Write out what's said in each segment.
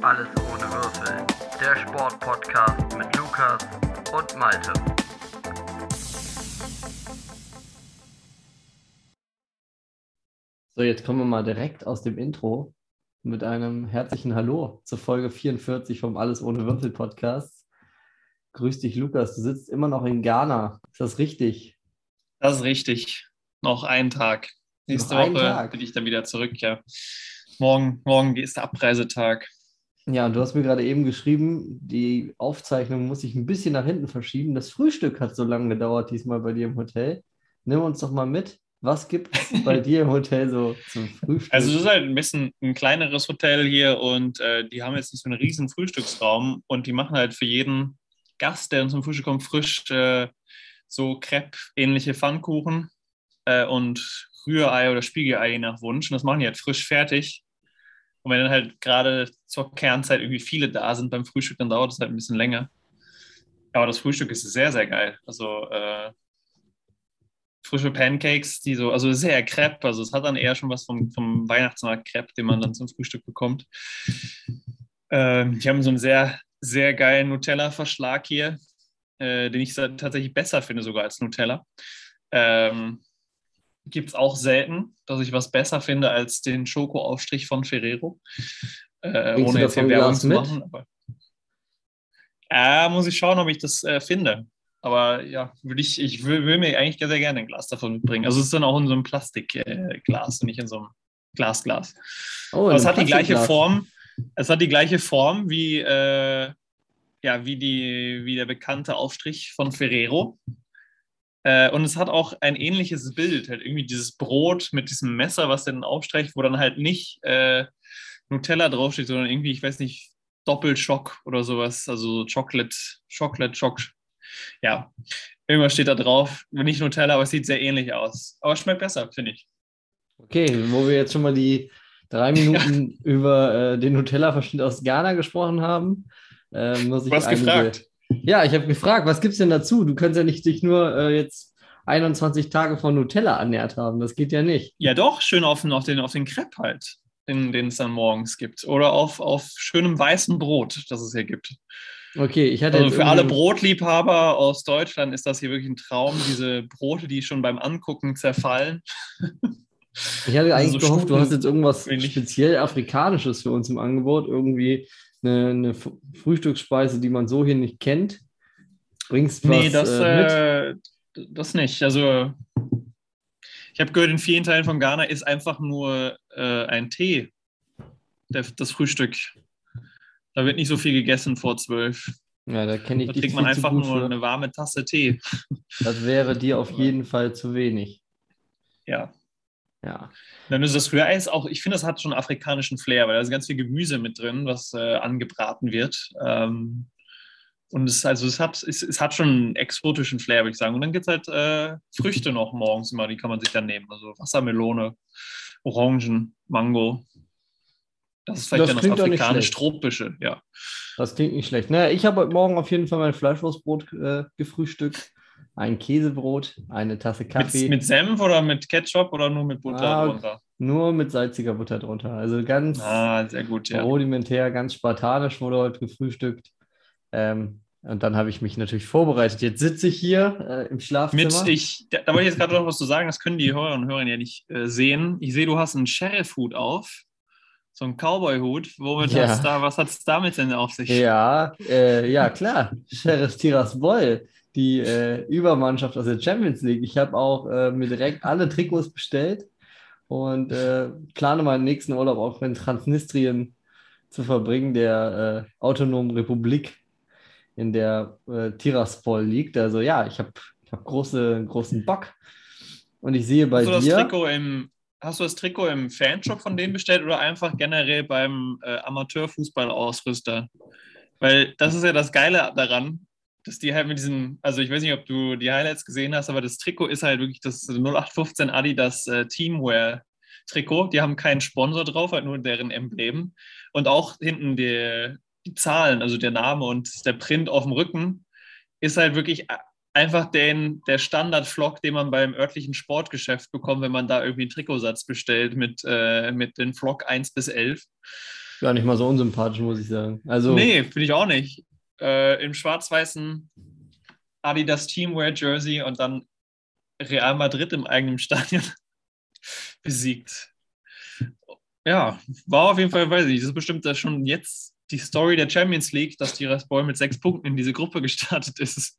Alles ohne Würfel, der Sportpodcast mit Lukas und Malte. So, jetzt kommen wir mal direkt aus dem Intro mit einem herzlichen Hallo zur Folge 44 vom Alles ohne Würfel Podcast. Grüß dich, Lukas, du sitzt immer noch in Ghana, ist das richtig? Das ist richtig, noch einen Tag. Nächste Woche bin ich dann wieder zurück, ja. Morgen ist der Abreisetag. Ja, und du hast mir gerade eben geschrieben, die Aufzeichnung muss ich ein bisschen nach hinten verschieben. Das Frühstück hat so lange gedauert diesmal bei dir im Hotel. Nimm uns doch mal mit. Was gibt es bei dir im Hotel so zum Frühstück? Also es ist halt ein bisschen ein kleineres Hotel hier und die haben jetzt nicht so einen riesen Frühstücksraum und die machen halt für jeden Gast, der zum Frühstück kommt, frisch so Crepe-ähnliche Pfannkuchen und Rührei oder Spiegelei je nach Wunsch. Und das machen die halt frisch fertig. Und wenn dann halt gerade zur Kernzeit irgendwie viele da sind beim Frühstück, dann dauert es halt ein bisschen länger. Aber das Frühstück ist sehr, sehr geil. Also frische Pancakes, die so, also es ist ja Crepe, also es hat dann eher schon was vom Weihnachtsmarkt-Crepe, den man dann zum Frühstück bekommt. Die haben so einen sehr, sehr geilen Nutella-Verschlag hier, den ich tatsächlich besser finde sogar als Nutella. Gibt es auch selten, dass ich was besser finde als den Schokoaufstrich von Ferrero. Ohne jetzt hier Werbung zu machen. Aber, muss ich schauen, ob ich das finde. Aber ja, ich will mir eigentlich sehr gerne ein Glas davon mitbringen. Also es ist dann auch in so einem Plastikglas und nicht in so einem Glasglas. Oh, aber es hat die gleiche Form. Es hat die gleiche Form wie, wie der bekannte Aufstrich von Ferrero. Und es hat auch ein ähnliches Bild, halt irgendwie dieses Brot mit diesem Messer, was dann aufstreicht, wo dann halt nicht Nutella draufsteht, sondern irgendwie, ich weiß nicht, Doppelschock oder sowas, also Chocolate. Ja, irgendwas steht da drauf, nicht Nutella, aber es sieht sehr ähnlich aus. Aber es schmeckt besser, finde ich. Okay, wo wir jetzt schon mal die 3 Minuten über den Nutella-Verschnitt aus Ghana gesprochen haben, muss ich was gefragt? Ja, ich habe gefragt, was gibt es denn dazu? Du kannst ja nicht dich nur jetzt 21 Tage von Nutella ernährt haben. Das geht ja nicht. Ja doch, schön auf den Crepe halt, den es dann morgens gibt. Oder auf schönem weißem Brot, das es hier gibt. Okay, ich hatte also jetzt für alle Brotliebhaber aus Deutschland ist das hier wirklich ein Traum. Diese Brote, die schon beim Angucken zerfallen. Ich hatte eigentlich also gehofft, du hast jetzt irgendwas speziell Afrikanisches für uns im Angebot. Irgendwie eine Frühstücksspeise, die man so hier nicht kennt, bringst du was mit? Das nicht. Also ich habe gehört, in vielen Teilen von Ghana ist einfach nur ein Tee, das Frühstück. Da wird nicht so viel gegessen vor 12. Ja, da kenne ich dich. Da trinkt man einfach nur eine warme Tasse Tee. Das wäre dir auf jeden Fall zu wenig. Ja. Ja. Dann ist das Rührei auch, ich finde, das hat schon afrikanischen Flair, weil da ist ganz viel Gemüse mit drin, was angebraten wird. Und es hat schon einen exotischen Flair, würde ich sagen. Und dann gibt es halt Früchte noch morgens immer, die kann man sich dann nehmen. Also Wassermelone, Orangen, Mango. Das ist vielleicht das dann das afrikanisch-tropische, ja. Das klingt nicht schlecht. Naja, ich habe heute Morgen auf jeden Fall mein Fleischwurstbrot gefrühstückt. Ein Käsebrot, eine Tasse Kaffee. Mit Senf oder mit Ketchup oder nur mit Butter drunter? Nur mit salziger Butter drunter. Also ganz sehr gut, ja. Rudimentär, ganz spartanisch wurde heute gefrühstückt. Und dann habe ich mich natürlich vorbereitet. Jetzt sitze ich hier im Schlafzimmer. Da wollte ich jetzt gerade noch was zu sagen, das können die Hörer und Hörerinnen ja nicht sehen. Ich sehe, du hast einen Sheriff-Hut auf. So ein Cowboy-Hut, was hat es damit denn auf sich? Ja, klar. Sheriff Tiraspol, die Übermannschaft aus der Champions League. Ich habe auch mir direkt alle Trikots bestellt und plane meinen nächsten Urlaub auch in Transnistrien zu verbringen, der autonomen Republik, in der Tiraspol liegt. Also ja, ich hab großen Bock. Und ich sehe bei dir... Hast du das Trikot im Fanshop von denen bestellt oder einfach generell beim Amateurfußballausrüster? Weil das ist ja das Geile daran, dass die halt mit diesem, also ich weiß nicht, ob du die Highlights gesehen hast, aber das Trikot ist halt wirklich das 0815 Adidas Teamwear-Trikot. Die haben keinen Sponsor drauf, halt nur deren Emblem. Und auch hinten die Zahlen, also der Name und der Print auf dem Rücken, ist halt wirklich... Einfach der Standard-Flock, den man beim örtlichen Sportgeschäft bekommt, wenn man da irgendwie einen Trikotsatz bestellt mit den Flock 1 bis 11. gar nicht mal so unsympathisch, muss ich sagen. Also, nee, finde ich auch nicht. Im schwarz-weißen Adidas Teamwear Jersey und dann Real Madrid im eigenen Stadion besiegt. Ja, war auf jeden Fall, weiß ich, das ist bestimmt das schon jetzt die Story der Champions League, dass Tiraspol mit 6 Punkten in diese Gruppe gestartet ist.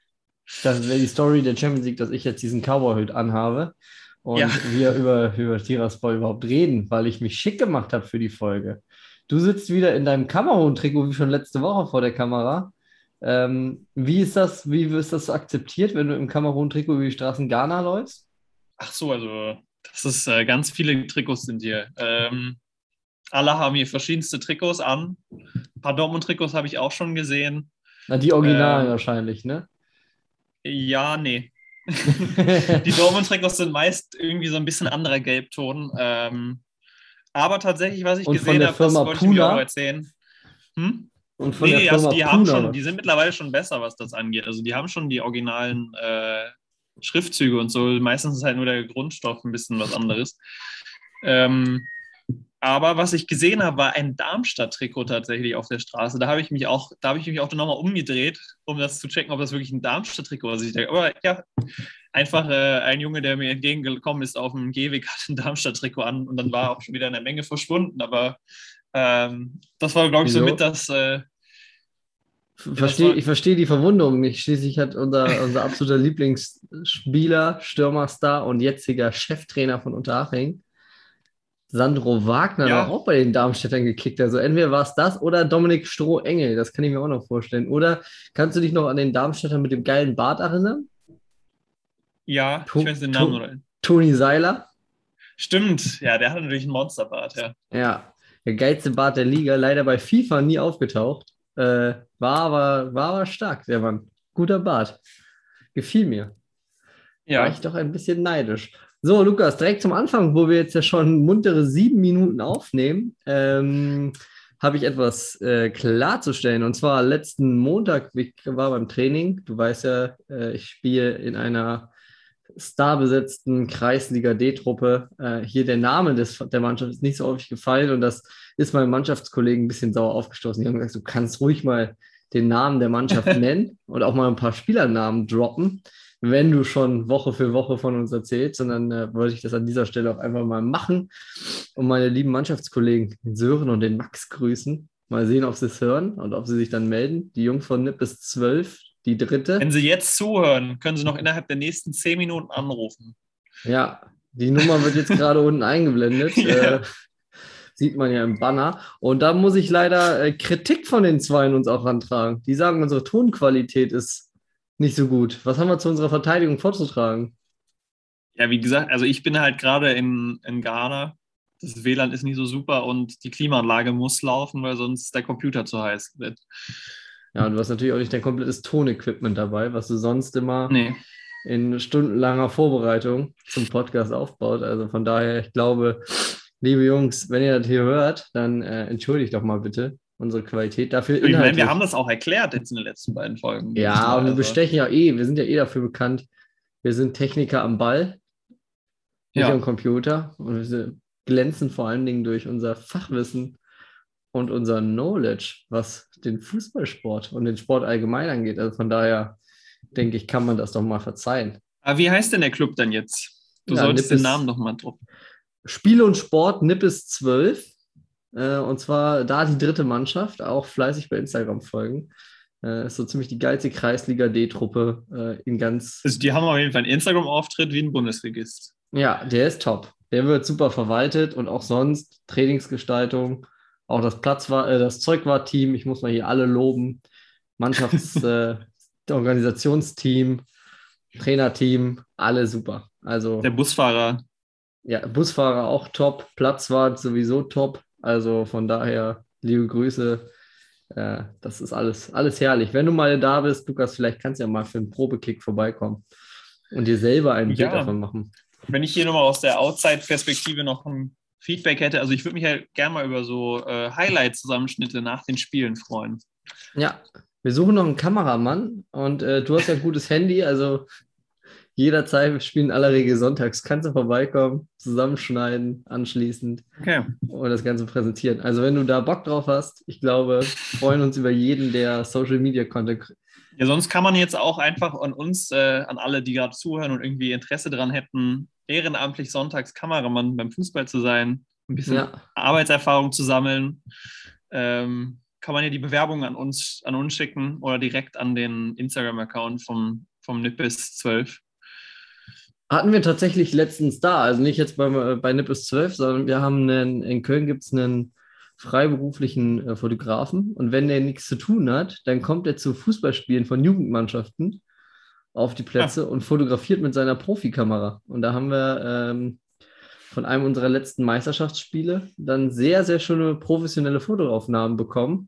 Das wäre die Story der Champions League, dass ich jetzt diesen Cowboy-Hut anhabe und wir über Tiraspol überhaupt reden, weil ich mich schick gemacht habe für die Folge. Du sitzt wieder in deinem Kamerun-Trikot, wie schon letzte Woche vor der Kamera. Wie ist das akzeptiert, wenn du im Kamerun-Trikot über die Straßen Ghana läufst? Ach so, also das ist ganz viele Trikots sind hier. Alle haben hier verschiedenste Trikots an. Ein paar Dortmund-Trikots habe ich auch schon gesehen. Na, die Originalen wahrscheinlich, ne? Ja, nee. Die Dortmund-Trikots sind meist irgendwie so ein bisschen anderer Gelbton. Aber tatsächlich, was ich gesehen habe, das wollte ich mir auch erzählen. Hm? Und von der Firma Puna, haben schon, die sind mittlerweile schon besser, was das angeht. Also die haben schon die originalen Schriftzüge und so. Meistens ist halt nur der Grundstoff ein bisschen was anderes. Aber was ich gesehen habe, war ein Darmstadt-Trikot tatsächlich auf der Straße. Da habe ich mich auch dann nochmal umgedreht, um das zu checken, ob das wirklich ein Darmstadt-Trikot war. Aber ja, einfach ein Junge, der mir entgegengekommen ist auf dem Gehweg, hat ein Darmstadt-Trikot an und dann war auch schon wieder eine Menge verschwunden. Aber das war, glaube ich, somit das... Ich verstehe die Verwunderung nicht. Schließlich hat unser absoluter Lieblingsspieler, Stürmerstar und jetziger Cheftrainer von Unterhaching, Sandro Wagner war auch bei den Darmstädtern gekickt. Also entweder war es das oder Dominik Stroh-Engel. Das kann ich mir auch noch vorstellen. Oder kannst du dich noch an den Darmstädter mit dem geilen Bart erinnern? Ja, ich weiß den Namen noch. Toni Seiler? Stimmt, ja, der hat natürlich einen Monsterbart, ja. Ja, der geilste Bart der Liga. Leider bei FIFA nie aufgetaucht. War aber stark, der Mann. Guter Bart. Gefiel mir. Ja. War ich doch ein bisschen neidisch. So, Lukas, direkt zum Anfang, wo wir jetzt ja schon muntere 7 Minuten aufnehmen, habe ich etwas klarzustellen. Und zwar letzten Montag, ich war beim Training, du weißt ja, ich spiele in einer starbesetzten Kreisliga-D-Truppe. Hier der Name der Mannschaft ist nicht so häufig gefallen und das ist meinem Mannschaftskollegen ein bisschen sauer aufgestoßen. Die haben gesagt, du kannst ruhig mal den Namen der Mannschaft nennen und auch mal ein paar Spielernamen droppen, wenn du schon Woche für Woche von uns erzählst, sondern wollte ich das an dieser Stelle auch einfach mal machen und meine lieben Mannschaftskollegen, den Sören und den Max, grüßen. Mal sehen, ob sie es hören und ob sie sich dann melden. Die Jungs von Nippes 12, die dritte. Wenn sie jetzt zuhören, können sie noch innerhalb der nächsten 10 Minuten anrufen. Ja, die Nummer wird jetzt gerade unten eingeblendet. Yeah. Sieht man ja im Banner. Und da muss ich leider Kritik von den Zweien uns auch rantragen. Die sagen, unsere Tonqualität ist nicht so gut. Was haben wir zu unserer Verteidigung vorzutragen? Ja, wie gesagt, also ich bin halt gerade in Ghana. Das WLAN ist nicht so super und die Klimaanlage muss laufen, weil sonst der Computer zu heiß wird. Ja, und du hast natürlich auch nicht dein komplettes Tonequipment dabei, was du sonst immer in stundenlanger Vorbereitung zum Podcast aufbaut. Also von daher, ich glaube, liebe Jungs, wenn ihr das hier hört, dann entschuldigt doch mal bitte unsere Qualität dafür. Ich meine, wir haben das auch erklärt jetzt in den letzten beiden Folgen. Ja, aber wir bestechen ja wir sind ja dafür bekannt, wir sind Techniker am Ball, nicht am Computer, und wir glänzen vor allen Dingen durch unser Fachwissen und unser Knowledge, was den Fußballsport und den Sport allgemein angeht. Also von daher, denke ich, kann man das doch mal verzeihen. Aber wie heißt denn der Club dann jetzt? Du solltest den Namen doch mal drucken. Spiel und Sport Nippes 12. Und zwar da die dritte Mannschaft, auch fleißig bei Instagram folgen. Ist so ziemlich die geilste Kreisliga-D-Truppe in ganz... Also die haben auf jeden Fall einen Instagram-Auftritt wie ein Bundesligist. Ja, der ist top. Der wird super verwaltet und auch sonst Trainingsgestaltung, auch das das Zeugwart-Team, ich muss mal hier alle loben, Organisationsteam, Trainerteam, alle super. Also der Busfahrer. Ja, Busfahrer auch top, Platzwart sowieso top. Also von daher, liebe Grüße, das ist alles herrlich. Wenn du mal da bist, Lukas, vielleicht kannst du ja mal für einen Probekick vorbeikommen und dir selber ein Bild davon machen. Wenn ich hier nochmal aus der Outside-Perspektive noch ein Feedback hätte, also ich würde mich ja halt gerne mal über so Highlight-Zusammenschnitte nach den Spielen freuen. Ja, wir suchen noch einen Kameramann und du hast ja ein gutes Handy, also jederzeit, wir spielen in aller Regel sonntags. Kannst du vorbeikommen, zusammenschneiden, anschließend und das Ganze präsentieren. Also wenn du da Bock drauf hast, ich glaube, freuen uns über jeden, der Social-Media-Content kriegt. Ja, sonst kann man jetzt auch einfach an uns, an alle, die gerade zuhören und irgendwie Interesse daran hätten, ehrenamtlich sonntags Kameramann beim Fußball zu sein, ein bisschen Arbeitserfahrung zu sammeln, kann man ja die Bewerbung an uns schicken oder direkt an den Instagram-Account vom Nippes 12. Hatten wir tatsächlich letztens da, also nicht jetzt bei Nippes 12, sondern wir haben in Köln gibt es einen freiberuflichen Fotografen und wenn der nichts zu tun hat, dann kommt er zu Fußballspielen von Jugendmannschaften auf die Plätze und fotografiert mit seiner Profikamera. Und da haben wir von einem unserer letzten Meisterschaftsspiele dann sehr, sehr schöne professionelle Fotoaufnahmen bekommen,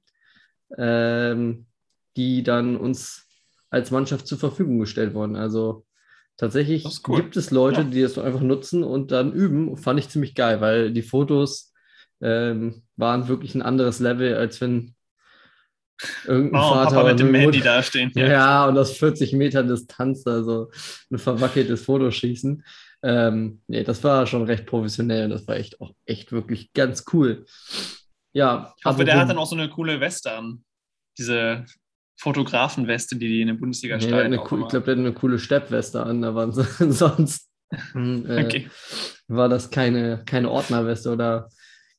die dann uns als Mannschaft zur Verfügung gestellt wurden. Also tatsächlich gibt es Leute, die das einfach nutzen und dann üben. Fand ich ziemlich geil, weil die Fotos waren wirklich ein anderes Level, als wenn irgendein Vater Papa mit dem Handy dastehen. Ja, und aus 40 Metern Distanz, also ein verwackeltes Fotoschießen. Nee, das war schon recht professionell und das war echt wirklich ganz cool. Ja, ich hoffe, der hat dann auch so eine coole Weste an. Diese Fotografenweste, die in der Bundesliga steigen. Ich glaube, der hat eine coole Steppweste an, aber ansonsten war das keine Ordnerweste oder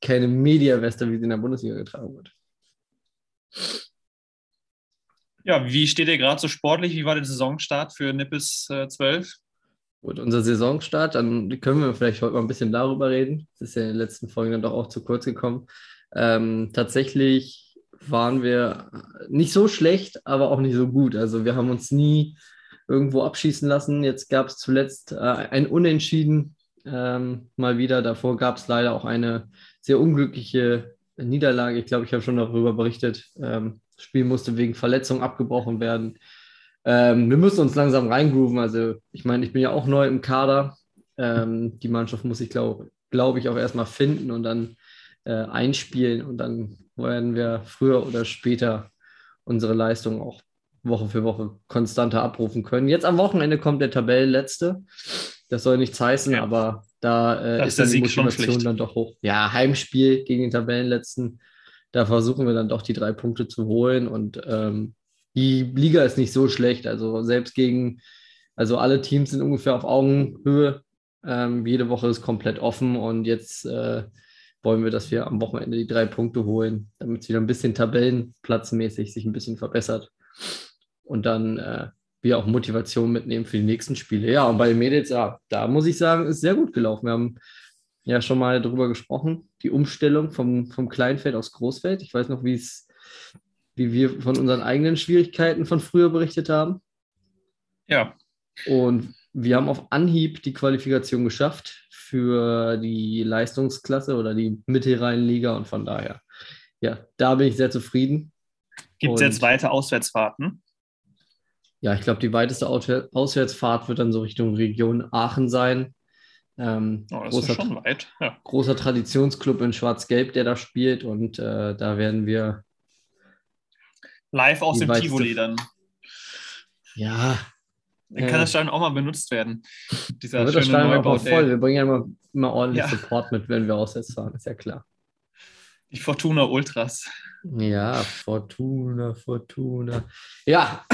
keine Mediaweste, wie sie in der Bundesliga getragen wird. Ja, wie steht ihr gerade so sportlich? Wie war der Saisonstart für Nippes 12? Gut, unser Saisonstart, dann können wir vielleicht heute mal ein bisschen darüber reden. Das ist ja in den letzten Folgen dann doch auch zu kurz gekommen. Tatsächlich waren wir nicht so schlecht, aber auch nicht so gut. Also wir haben uns nie irgendwo abschießen lassen. Jetzt gab es zuletzt ein Unentschieden mal wieder. Davor gab es leider auch eine sehr unglückliche Niederlage. Ich glaube, ich habe schon darüber berichtet. Das Spiel musste wegen Verletzung abgebrochen werden. Wir müssen uns langsam reingrooven. Also ich meine, ich bin ja auch neu im Kader. Die Mannschaft muss sich, glaube ich, auch erstmal finden und dann einspielen. Und dann werden wir früher oder später unsere Leistung auch Woche für Woche konstanter abrufen können. Jetzt am Wochenende kommt der Tabellenletzte. Das soll nichts heißen, aber da ist dann die Motivation dann doch hoch. Ja, Heimspiel gegen den Tabellenletzten. Da versuchen wir dann doch die 3 Punkte zu holen und die Liga ist nicht so schlecht. Also selbst alle Teams sind ungefähr auf Augenhöhe. Jede Woche ist komplett offen und jetzt wollen wir, dass wir am Wochenende die 3 Punkte holen, damit es wieder ein bisschen tabellenplatzmäßig sich ein bisschen verbessert und dann wir auch Motivation mitnehmen für die nächsten Spiele. Ja, und bei den Mädels, da muss ich sagen, ist sehr gut gelaufen. Wir haben ja schon mal darüber gesprochen, die Umstellung vom Kleinfeld aufs Großfeld. Ich weiß noch, wie wir von unseren eigenen Schwierigkeiten von früher berichtet haben. Ja. Und wir haben auf Anhieb die Qualifikation geschafft für die Leistungsklasse oder die Mittelrheinliga und von daher, ja, da bin ich sehr zufrieden. Gibt es jetzt weiter Auswärtsfahrten? Ja, ich glaube, die weiteste Auswärtsfahrt wird dann so Richtung Region Aachen sein. Das ist schon weit. Ja. Großer Traditionsclub in Schwarz-Gelb, der da spielt und da werden wir live aus dem Tivoli dann. Ja. Dann kann das Stadion auch mal benutzt werden. Dieser schöne Neubau. Auch voll. Wir bringen ja immer ordentlich Support mit, wenn wir auswärts fahren, ist ja klar. Die Fortuna Ultras. Ja, Fortuna. Ja,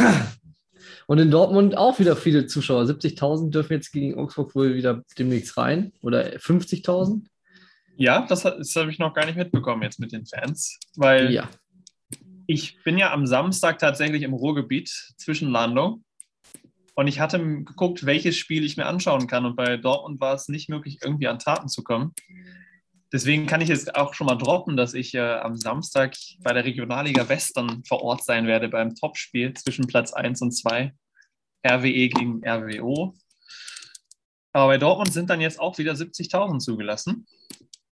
und in Dortmund auch wieder viele Zuschauer. 70.000 dürfen jetzt gegen Augsburg wohl wieder demnächst rein. Oder 50.000? Ja, das habe ich noch gar nicht mitbekommen jetzt mit den Fans. Weil ich bin ja am Samstag tatsächlich im Ruhrgebiet, Zwischenlandung. Und ich hatte geguckt, welches Spiel ich mir anschauen kann. Und bei Dortmund war es nicht möglich, irgendwie an Taten zu kommen. Deswegen kann ich jetzt auch schon mal droppen, dass ich am Samstag bei der Regionalliga West dann vor Ort sein werde beim Topspiel zwischen Platz 1 und 2, RWE gegen RWO. Aber bei Dortmund sind dann jetzt auch wieder 70.000 zugelassen.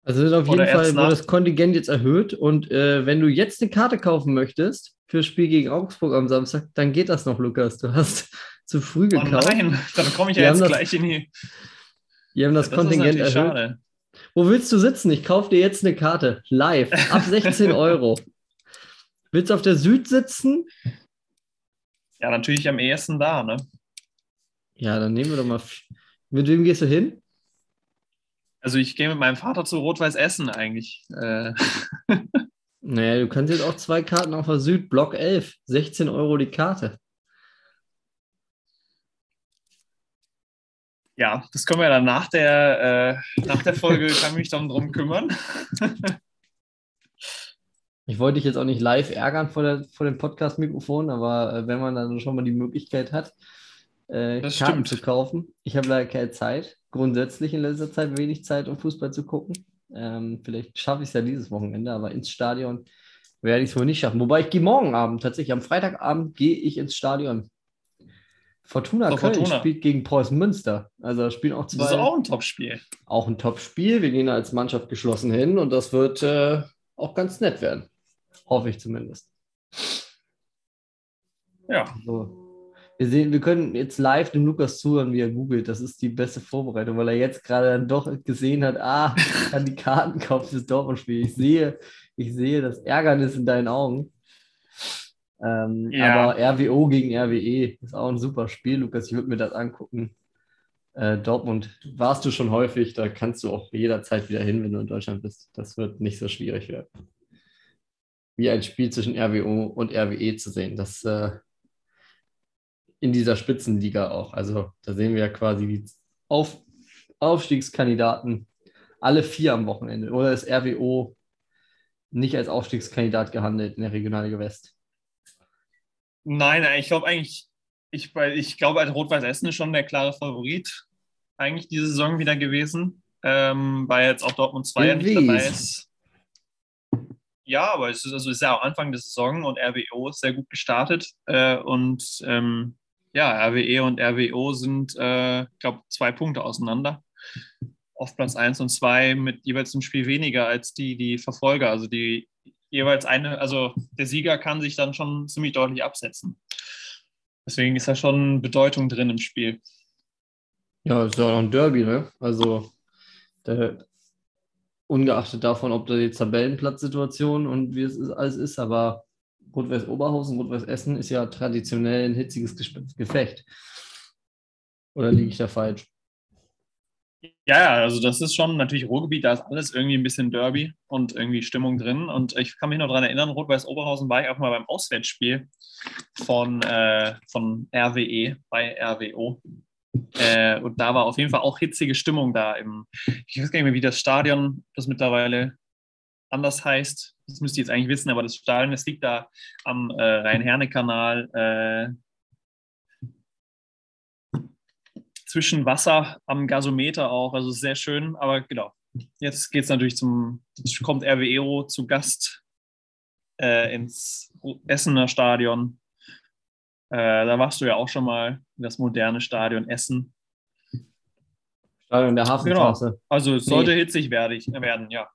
Also ist auf jeden Fall wurde das Kontingent jetzt erhöht und wenn du jetzt eine Karte kaufen möchtest fürs Spiel gegen Augsburg am Samstag, dann geht das noch, Lukas. Du hast zu früh gekauft. Nein, dann komme ich gleich in die... Die haben das Kontingent erhöht. Schade. Wo willst du sitzen? Ich kaufe dir jetzt eine Karte. Live. Ab 16 Euro. Willst du auf der Süd sitzen? Ja, natürlich am ehesten da, ne? Ja, dann nehmen wir doch mal. Mit wem gehst du hin? Also ich gehe mit meinem Vater zu Rot-Weiß-Essen eigentlich. Naja, du kannst jetzt auch 2 Karten auf der Süd, Block 11, 16 Euro die Karte. Ja, das können wir dann nach der Folge, kann mich dann drum kümmern. Ich wollte dich jetzt auch nicht live ärgern vor dem Podcast-Mikrofon, aber wenn man dann schon mal die Möglichkeit hat, Karten zu kaufen. Ich habe leider keine Zeit, grundsätzlich in letzter Zeit wenig Zeit, um Fußball zu gucken. Vielleicht schaffe ich es ja dieses Wochenende, aber ins Stadion werde ich es wohl nicht schaffen. Wobei ich gehe morgen Abend, tatsächlich am Freitagabend gehe ich ins Stadion. Fortuna Köln spielt gegen Preußen Münster. Also spielen auch 2. Das ist auch ein Topspiel. Auch ein Topspiel. Wir gehen als Mannschaft geschlossen hin und das wird auch ganz nett werden. Hoffe ich zumindest. Ja. So. Wir können jetzt live dem Lukas zuhören, wie er googelt. Das ist die beste Vorbereitung, weil er jetzt gerade dann doch gesehen hat, ich kann die Karten kaufen fürs Dortmund-Spiel. Ich sehe das Ärgernis in deinen Augen. Ja. Aber RWO gegen RWE ist auch ein super Spiel, Lukas, ich würde mir das angucken. Dortmund, warst du schon häufig, da kannst du auch jederzeit wieder hin, wenn du in Deutschland bist. Das wird nicht so schwierig werden. Wie ein Spiel zwischen RWO und RWE zu sehen, das in dieser Spitzenliga auch. Also da sehen wir ja quasi die Aufstiegskandidaten, alle 4 am Wochenende. Oder ist RWO nicht als Aufstiegskandidat gehandelt in der Regionalliga West? Nein, ich glaube, Rot-Weiß-Essen ist schon der klare Favorit eigentlich diese Saison wieder gewesen, weil jetzt auch Dortmund 2 ja nicht dabei ist. Ja, aber es ist ja auch Anfang der Saison und RWO ist sehr gut gestartet RWE und RWO sind, glaube 2 Punkte auseinander. Auf Platz 1 und 2 mit jeweils einem Spiel weniger als die Verfolger, also die jeweils eine, also der Sieger kann sich dann schon ziemlich deutlich absetzen. Deswegen ist da schon Bedeutung drin im Spiel. Ja, ist ja auch ein Derby, ne? Also ungeachtet davon, ob da die Tabellenplatzsituation und wie es alles ist, aber Rot-Weiß-Oberhausen, Rot-Weiß-Essen ist ja traditionell ein hitziges Gefecht. Oder liege ich da falsch? Ja, also das ist schon natürlich Ruhrgebiet, da ist alles irgendwie ein bisschen Derby und irgendwie Stimmung drin und ich kann mich noch daran erinnern, Rot-Weiß-Oberhausen war ich auch mal beim Auswärtsspiel von RWE bei RWO und da war auf jeden Fall auch hitzige Stimmung da. Ich weiß gar nicht mehr, wie das Stadion, das mittlerweile anders heißt, das müsst ihr jetzt eigentlich wissen, aber das Stadion, das liegt da am Rhein-Herne-Kanal, zwischen Wasser am Gasometer auch, also sehr schön, aber genau. Jetzt geht es natürlich kommt RWE zu Gast ins Essener Stadion. Da warst du ja auch schon mal, das moderne Stadion Essen. Stadion der Hafenstraße. Genau. Also es sollte hitzig werden, ja.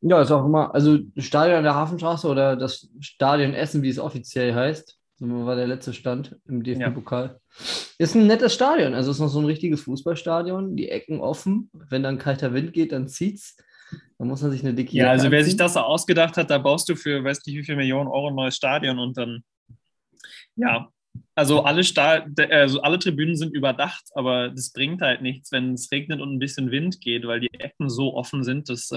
Ja, ist auch immer, also Stadion der Hafenstraße oder das Stadion Essen, wie es offiziell heißt. So war der letzte Stand im DFB-Pokal. Ja. Ist ein nettes Stadion, also ist noch so ein richtiges Fußballstadion, die Ecken offen, wenn dann kalter Wind geht, dann zieht's. Dann muss man sich eine dicke Jacke anziehen. Wer sich das ausgedacht hat, da baust du für, weiß nicht wie viel Millionen Euro ein neues Stadion und dann, ja, also alle Tribünen sind überdacht, aber das bringt halt nichts, wenn es regnet und ein bisschen Wind geht, weil die Ecken so offen sind, dass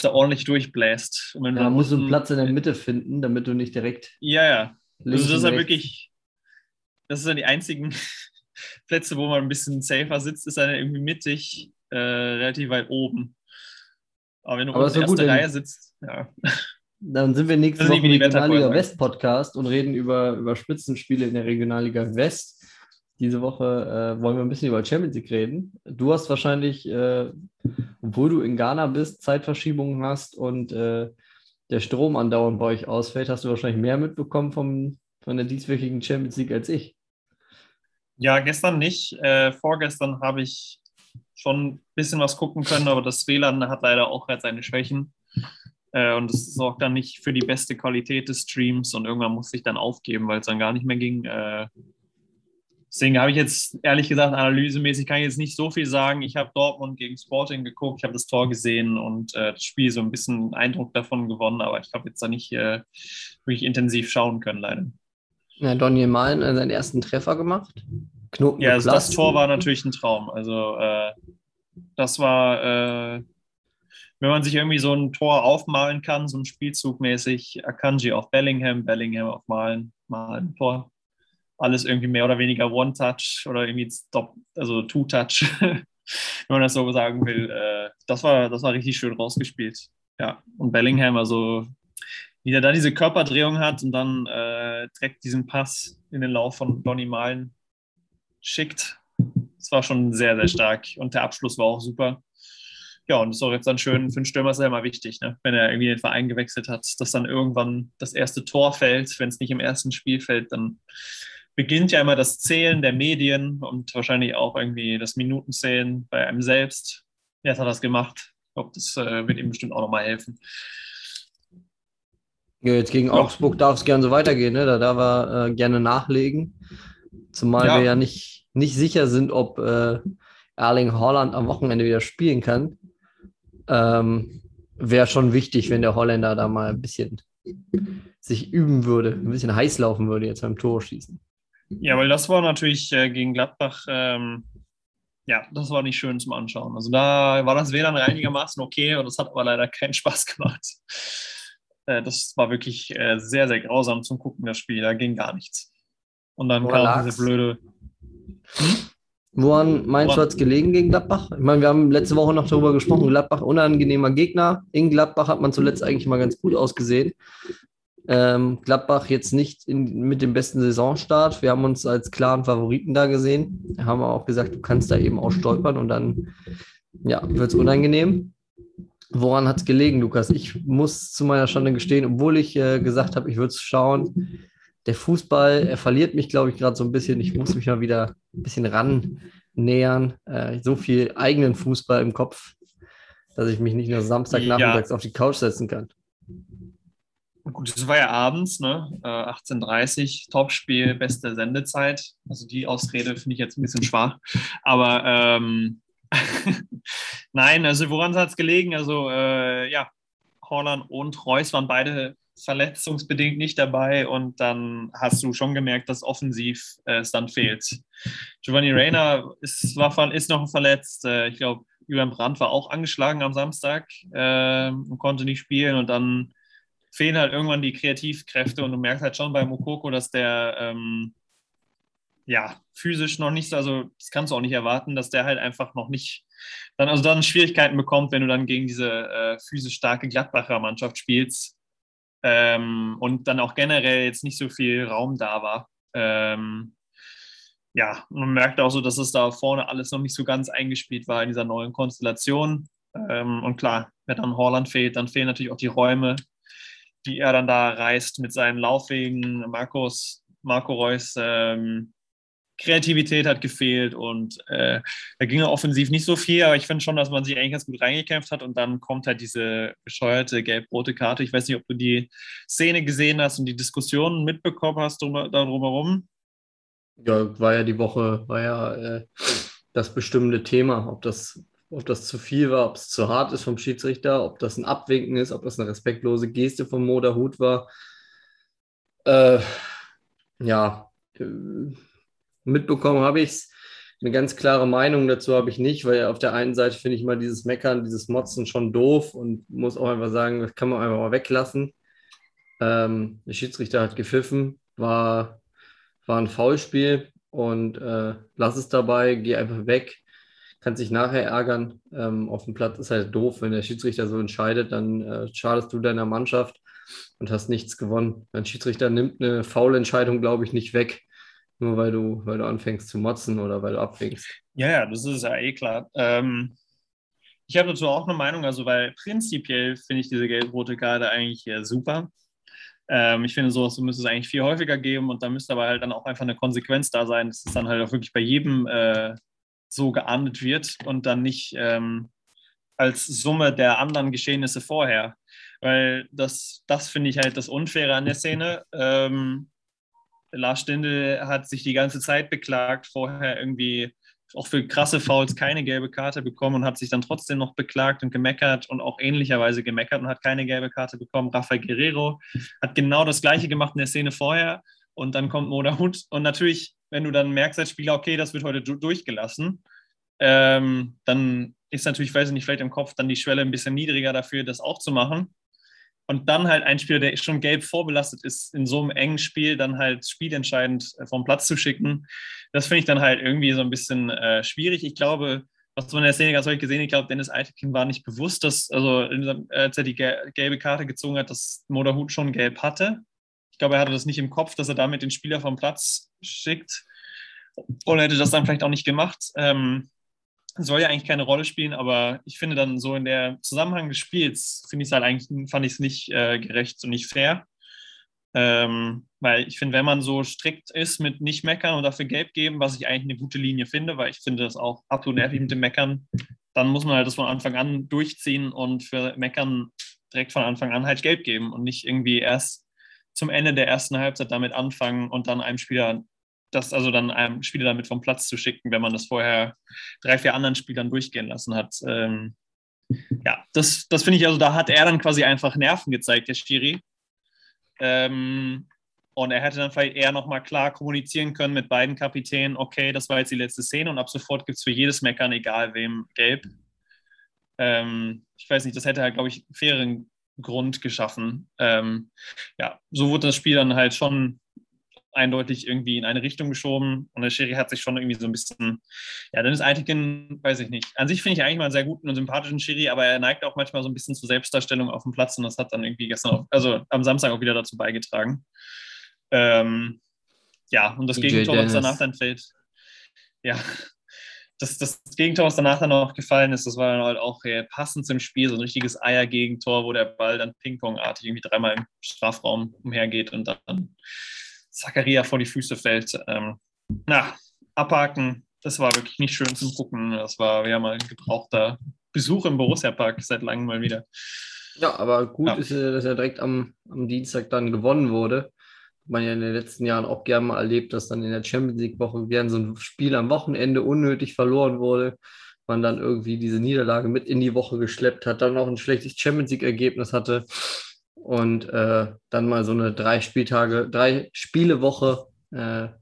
da ordentlich durchbläst. Und da musst du einen Platz in der Mitte finden, damit du nicht direkt... Ja. Also das ist ja wirklich... Das sind ja die einzigen Plätze, wo man ein bisschen safer sitzt, ist dann irgendwie mittig, relativ weit oben. Aber wenn du in der ersten Reihe sitzt... Ja. Dann sind wir nächste Woche im Regionalliga West Podcast und reden über Spitzenspiele in der Regionalliga West. Diese Woche wollen wir ein bisschen über Champions League reden. Du hast wahrscheinlich, obwohl du in Ghana bist, Zeitverschiebungen hast und der Strom andauernd bei euch ausfällt, hast du wahrscheinlich mehr mitbekommen von der dieswöchigen Champions League als ich. Ja, gestern nicht. Vorgestern habe ich schon ein bisschen was gucken können, aber das WLAN hat leider auch halt seine Schwächen. Und das sorgt dann nicht für die beste Qualität des Streams und irgendwann musste ich dann aufgeben, weil es dann gar nicht mehr ging. Deswegen habe ich jetzt, ehrlich gesagt, analysemäßig kann ich jetzt nicht so viel sagen. Ich habe Dortmund gegen Sporting geguckt, ich habe das Tor gesehen und das Spiel so ein bisschen Eindruck davon gewonnen, aber ich habe jetzt da nicht wirklich intensiv schauen können, leider. Ja, Donyell Malen hat seinen ersten Treffer gemacht. Knoten ja, also das Tor war natürlich ein Traum. Also das war, wenn man sich irgendwie so ein Tor aufmalen kann, so ein Spielzug mäßig, Akanji auf Bellingham, Bellingham auf Malen, Malen Tor. Alles irgendwie mehr oder weniger One-Touch oder irgendwie also Two-Touch, wenn man das so sagen will. Das war richtig schön rausgespielt. Ja, und Bellingham, also wie der da diese Körperdrehung hat und dann direkt diesen Pass in den Lauf von Donny Malen schickt. Das war schon sehr, sehr stark. Und der Abschluss war auch super. Ja, und das ist auch jetzt dann schön für den Stürmer ist ja immer wichtig, ne? Wenn er irgendwie den Verein gewechselt hat, dass dann irgendwann das erste Tor fällt. Wenn es nicht im ersten Spiel fällt, dann beginnt ja immer das Zählen der Medien und wahrscheinlich auch irgendwie das Minutenzählen bei einem selbst. Jetzt hat er das gemacht. Ich glaube, das wird ihm bestimmt auch nochmal helfen. Ja, jetzt gegen Augsburg darf es gerne so weitergehen, ne? Da darf er gerne nachlegen. Zumal wir ja nicht sicher sind, ob Erling Haaland am Wochenende wieder spielen kann. Wäre schon wichtig, wenn der Holländer da mal ein bisschen sich üben würde, ein bisschen heiß laufen würde jetzt beim Tor schießen. Ja, weil das war natürlich gegen Gladbach, das war nicht schön zum Anschauen. Also da war das WLAN einigermaßen okay und das hat aber leider keinen Spaß gemacht. Das war wirklich sehr, sehr grausam zum Gucken, das Spiel, da ging gar nichts. Und dann kam auch diese blöde... Woran meinst du, hat es gelegen gegen Gladbach? Ich meine, wir haben letzte Woche noch darüber gesprochen, Gladbach unangenehmer Gegner. In Gladbach hat man zuletzt eigentlich mal ganz gut ausgesehen. Gladbach jetzt nicht mit dem besten Saisonstart. Wir haben uns als klaren Favoriten da gesehen. Haben auch gesagt, du kannst da eben auch stolpern und dann wird es unangenehm. Woran hat es gelegen, Lukas? Ich muss zu meiner Schande gestehen, obwohl ich gesagt habe, ich würde es schauen. Der Fußball, er verliert mich, glaube ich, gerade so ein bisschen. Ich muss mich mal wieder ein bisschen rannähern. So viel eigenen Fußball im Kopf, dass ich mich nicht nur Samstagnachmittags auf die Couch setzen kann. Gut, das war ja abends, ne? 18:30 Uhr, Topspiel, beste Sendezeit. Also die Ausrede finde ich jetzt ein bisschen schwach. Aber nein, also woran hat es gelegen? Also Haaland und Reus waren beide verletzungsbedingt nicht dabei und dann hast du schon gemerkt, dass offensiv es dann fehlt. Giovanni Reina ist noch verletzt. Ich glaube, Julian Brandt war auch angeschlagen am Samstag und konnte nicht spielen und dann fehlen halt irgendwann die Kreativkräfte und du merkst halt schon bei Moukoko, dass der physisch noch nicht, also das kannst du auch nicht erwarten, dass der halt einfach noch nicht dann Schwierigkeiten bekommt, wenn du dann gegen diese physisch starke Gladbacher Mannschaft spielst. Und dann auch generell jetzt nicht so viel Raum da war. Man merkt auch so, dass es da vorne alles noch nicht so ganz eingespielt war in dieser neuen Konstellation. Und klar, wenn dann Haaland fehlt, dann fehlen natürlich auch die Räume, die er dann da reißt mit seinen Laufwegen. Marco Reus Kreativität hat gefehlt und da ging er offensiv nicht so viel, aber ich finde schon, dass man sich eigentlich ganz gut reingekämpft hat und dann kommt halt diese bescheuerte gelb-rote Karte. Ich weiß nicht, ob du die Szene gesehen hast und die Diskussionen mitbekommen hast drumherum. Ja, das bestimmende Thema, ob das zu viel war, ob es zu hart ist vom Schiedsrichter, ob das ein Abwinken ist, ob das eine respektlose Geste von Mo Dahoud war. Mitbekommen habe ich es. Eine ganz klare Meinung dazu habe ich nicht, weil auf der einen Seite finde ich mal dieses Meckern, dieses Motzen schon doof und muss auch einfach sagen, das kann man einfach mal weglassen. Der Schiedsrichter hat gepfiffen, war ein Foulspiel und lass es dabei, geh einfach weg, kannst dich nachher ärgern. Auf dem Platz ist halt doof, wenn der Schiedsrichter so entscheidet, dann schadest du deiner Mannschaft und hast nichts gewonnen. Ein Schiedsrichter nimmt eine Foulentscheidung, glaube ich, nicht weg. Nur weil du anfängst zu motzen oder weil du abwinkst. Ja, das ist ja eh klar. Ich habe dazu auch eine Meinung, also weil prinzipiell finde ich diese gelb-rote Karte eigentlich super. Ich finde, sowas müsste es eigentlich viel häufiger geben und da müsste aber halt dann auch einfach eine Konsequenz da sein, dass es dann halt auch wirklich bei jedem so geahndet wird und dann nicht als Summe der anderen Geschehnisse vorher. Weil das finde ich halt das Unfaire an der Szene. Lars Stindl hat sich die ganze Zeit beklagt, vorher irgendwie auch für krasse Fouls keine gelbe Karte bekommen und hat sich dann trotzdem noch beklagt und gemeckert und auch ähnlicherweise gemeckert und hat keine gelbe Karte bekommen. Rafael Guerrero hat genau das Gleiche gemacht in der Szene vorher und dann kommt Mo Dahoud. Und natürlich, wenn du dann merkst als Spieler, okay, das wird heute durchgelassen, dann ist natürlich, weiß ich nicht, vielleicht im Kopf dann die Schwelle ein bisschen niedriger dafür, das auch zu machen. Und dann halt ein Spieler, der schon gelb vorbelastet ist, in so einem engen Spiel dann halt spielentscheidend vom Platz zu schicken, das finde ich dann halt irgendwie so ein bisschen schwierig. Ich glaube, was man in der Szene ganz häufig gesehen hat, ich glaube, Deniz Aytekin war nicht bewusst, dass, also als er die gelbe Karte gezogen hat, dass Mo Dahoud schon gelb hatte. Ich glaube, er hatte das nicht im Kopf, dass er damit den Spieler vom Platz schickt. Oder hätte das dann vielleicht auch nicht gemacht. Soll ja eigentlich keine Rolle spielen, aber ich finde dann so in der Zusammenhang des Spiels finde ich es halt eigentlich, fand ich es nicht gerecht und nicht fair. Weil ich finde, wenn man so strikt ist mit nicht meckern und dafür gelb geben, was ich eigentlich eine gute Linie finde, weil ich finde das auch absolut nervig mit dem Meckern, dann muss man halt das von Anfang an durchziehen und für Meckern direkt von Anfang an halt gelb geben und nicht irgendwie erst zum Ende der ersten Halbzeit damit anfangen und dann einem Spieler damit vom Platz zu schicken, wenn man das vorher 3, 4 anderen Spielern durchgehen lassen hat. Das finde ich, also da hat er dann quasi einfach Nerven gezeigt, der Schiri. Und er hätte dann vielleicht eher nochmal klar kommunizieren können mit beiden Kapitänen, okay, das war jetzt die letzte Szene und ab sofort gibt es für jedes Meckern, egal wem, gelb. Ich weiß nicht, das hätte halt, glaube ich, einen fairen Grund geschaffen. So wurde das Spiel dann halt schon eindeutig irgendwie in eine Richtung geschoben und der Schiri hat sich schon irgendwie so ein bisschen, Deniz Aytekin, weiß ich nicht. An sich finde ich eigentlich mal einen sehr guten und sympathischen Schiri, aber er neigt auch manchmal so ein bisschen zur Selbstdarstellung auf dem Platz und das hat dann irgendwie am Samstag auch wieder dazu beigetragen. Und das Gegentor, was danach dann fällt. Ja, das Gegentor, was danach dann noch gefallen ist, das war dann halt auch passend zum Spiel, so ein richtiges Eiergegentor, wo der Ball dann pingpongartig irgendwie dreimal im Strafraum umhergeht und dann Zakaria vor die Füße fällt. Abhaken, das war wirklich nicht schön zum Gucken. Das war ja mal ein gebrauchter Besuch im Borussia-Park seit langem mal wieder. Ja, aber gut ist ja, dass er direkt am Dienstag dann gewonnen wurde. Man ja in den letzten Jahren auch gerne mal erlebt, dass dann in der Champions League-Woche während so ein Spiel am Wochenende unnötig verloren wurde. Man dann irgendwie diese Niederlage mit in die Woche geschleppt hat, dann auch ein schlechtes Champions League-Ergebnis hatte. Und dann mal so eine 3-Spiele-Woche dann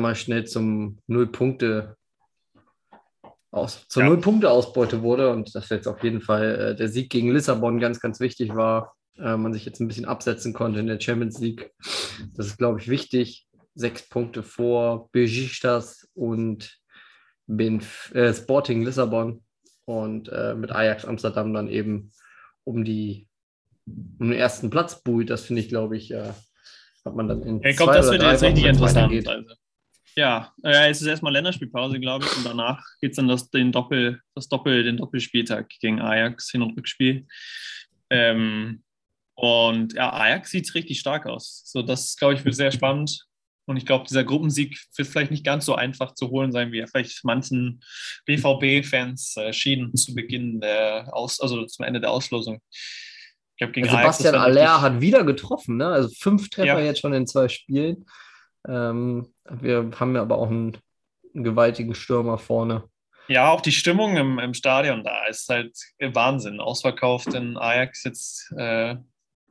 mal schnell zum 0-Punkte-Ausbeute wurde. Und dass jetzt auf jeden Fall der Sieg gegen Lissabon ganz, ganz wichtig war. Man sich jetzt ein bisschen absetzen konnte in der Champions League. Das ist, glaube ich, wichtig. 6 Punkte vor Beşiktaş und Sporting Lissabon. Und mit Ajax Amsterdam dann eben um den ersten Platz buhlt, das finde ich, glaube ich, hat man dann in 2 oder 3 Wochen richtig interessant. Also. Ja, es ist erstmal Länderspielpause, glaube ich, und danach geht es dann den Doppelspieltag gegen Ajax, Hin- und Rückspiel. Ajax sieht richtig stark aus. So, das, glaube ich, wird sehr spannend. Und ich glaube, dieser Gruppensieg wird vielleicht nicht ganz so einfach zu holen sein, wie er vielleicht manchen BVB-Fans schien zu Beginn zum Ende der Auslosung. Ich glaub, gegen Sebastian Aller hat wieder getroffen, ne? Also 5 Treffer jetzt schon in 2 Spielen. Wir haben ja aber auch einen gewaltigen Stürmer vorne. Ja, auch die Stimmung im Stadion da ist halt Wahnsinn. Ausverkauft in Ajax jetzt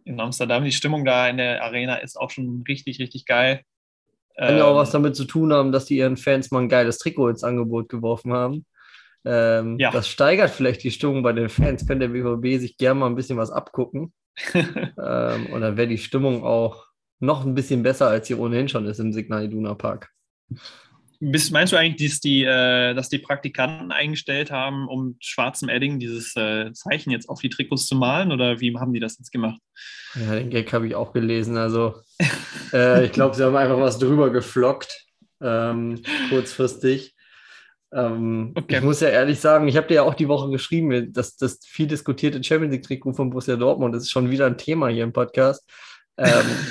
in Amsterdam. Die Stimmung da in der Arena ist auch schon richtig, richtig geil. Kann ja auch was damit zu tun haben, dass die ihren Fans mal ein geiles Trikot ins Angebot geworfen haben. Das steigert vielleicht die Stimmung bei den Fans, könnte der BVB sich gerne mal ein bisschen was abgucken. Und dann wäre die Stimmung auch noch ein bisschen besser, als sie ohnehin schon ist im Signal Iduna Park. Meinst du eigentlich, dass die Praktikanten eingestellt haben, um schwarzem Edding dieses Zeichen jetzt auf die Trikots zu malen? Oder wie haben die das jetzt gemacht? Ja, den Gag habe ich auch gelesen. Also ich glaube, sie haben einfach was drüber geflockt, kurzfristig. Okay. Ich muss ja ehrlich sagen, ich habe dir ja auch die Woche geschrieben, dass das viel diskutierte Champions-League-Trikot von Borussia Dortmund, das ist schon wieder ein Thema hier im Podcast.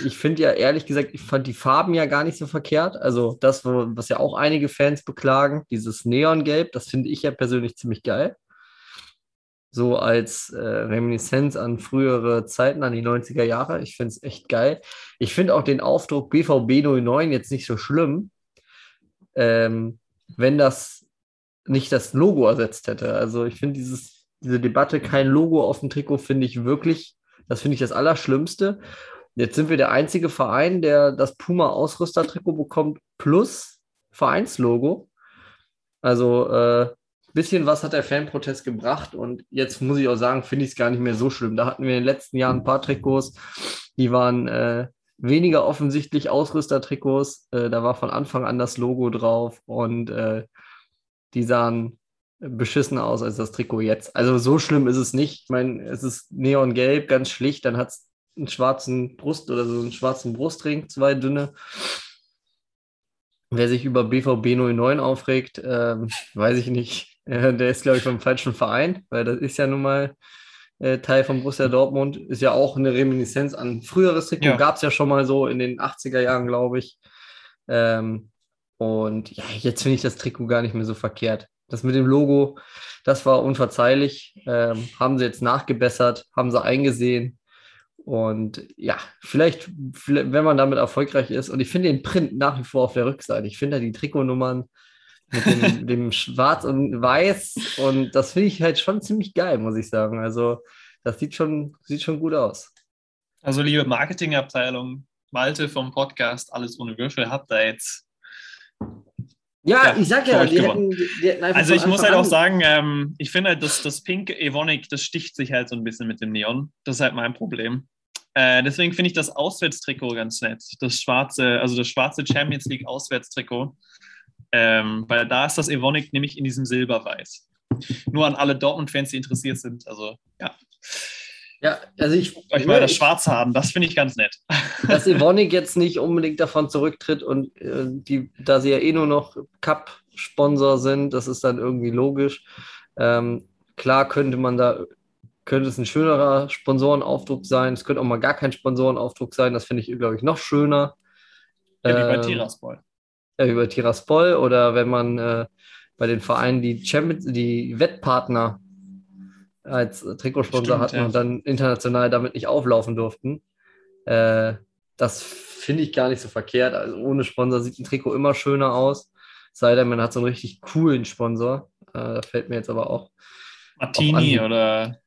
Ich finde ja ehrlich gesagt, ich fand die Farben ja gar nicht so verkehrt. Also das, was ja auch einige Fans beklagen, dieses Neongelb, das finde ich ja persönlich ziemlich geil. So als Reminiszenz an frühere Zeiten, an die 90er Jahre. Ich finde es echt geil. Ich finde auch den Aufdruck BVB 09 jetzt nicht so schlimm. Wenn das nicht das Logo ersetzt hätte. Also ich finde diese Debatte, kein Logo auf dem Trikot, finde ich wirklich, das Allerschlimmste. Jetzt sind wir der einzige Verein, der das Puma-Ausrüster-Trikot bekommt plus Vereinslogo. Also bisschen was hat der Fanprotest gebracht und jetzt muss ich auch sagen, finde ich es gar nicht mehr so schlimm. Da hatten wir in den letzten Jahren ein paar Trikots, die waren weniger offensichtlich Ausrüster-Trikots. Da war von Anfang an das Logo drauf und die sahen beschissener aus als das Trikot jetzt. Also so schlimm ist es nicht. Ich meine, es ist neongelb, ganz schlicht, dann hat es einen schwarzen Brust oder so einen schwarzen Brustring, zwei dünne. Wer sich über BVB 09 aufregt, weiß ich nicht. Der ist, glaube ich, vom falschen Verein, weil das ist ja nun mal Teil von Borussia Dortmund. Ist ja auch eine Reminiszenz an früheres Trikot. Ja. Gab es ja schon mal so in den 80er Jahren, glaube ich. Und ja, jetzt finde ich das Trikot gar nicht mehr so verkehrt. Das mit dem Logo, das war unverzeihlich. Haben sie jetzt nachgebessert, haben sie eingesehen. Und ja, vielleicht, wenn man damit erfolgreich ist, und ich finde den Print nach wie vor auf der Rückseite. Ich finde da die Trikotnummern mit dem Schwarz und Weiß und das finde ich halt schon ziemlich geil, muss ich sagen. Also das sieht schon gut aus. Also liebe Marketingabteilung, Malte vom Podcast Alles ohne Würfel hat da jetzt... Ja, ich sag ja, die hätten einfach... Also ich muss halt auch sagen, ich finde halt, dass das pinke Evonik, das sticht sich halt so ein bisschen mit dem Neon. Das ist halt mein Problem. Deswegen finde ich das Auswärtstrikot ganz nett. Das schwarze Champions League Auswärtstrikot. Weil da ist das Evonik nämlich in diesem Silberweiß. Nur an alle Dortmund-Fans, die interessiert sind. Also, ja. Ja, also ich meine, das Schwarze haben, das finde ich ganz nett. Dass Evonik jetzt nicht unbedingt davon zurücktritt und da sie ja eh nur noch Cup-Sponsor sind, das ist dann irgendwie logisch. Klar könnte es ein schönerer Sponsorenaufdruck sein. Es könnte auch mal gar kein Sponsorenaufdruck sein. Das finde ich, glaube ich, noch schöner. Ja, wie bei Tiraspol. Ja, wie bei Tiraspol. Oder wenn man bei den Vereinen die Wettpartner als Trikotsponsor hatten ja. Und dann international damit nicht auflaufen durften. Das finde ich gar nicht so verkehrt. Also ohne Sponsor sieht ein Trikot immer schöner aus. Sei denn, man hat so einen richtig coolen Sponsor. Da fällt mir jetzt aber auch Martini oder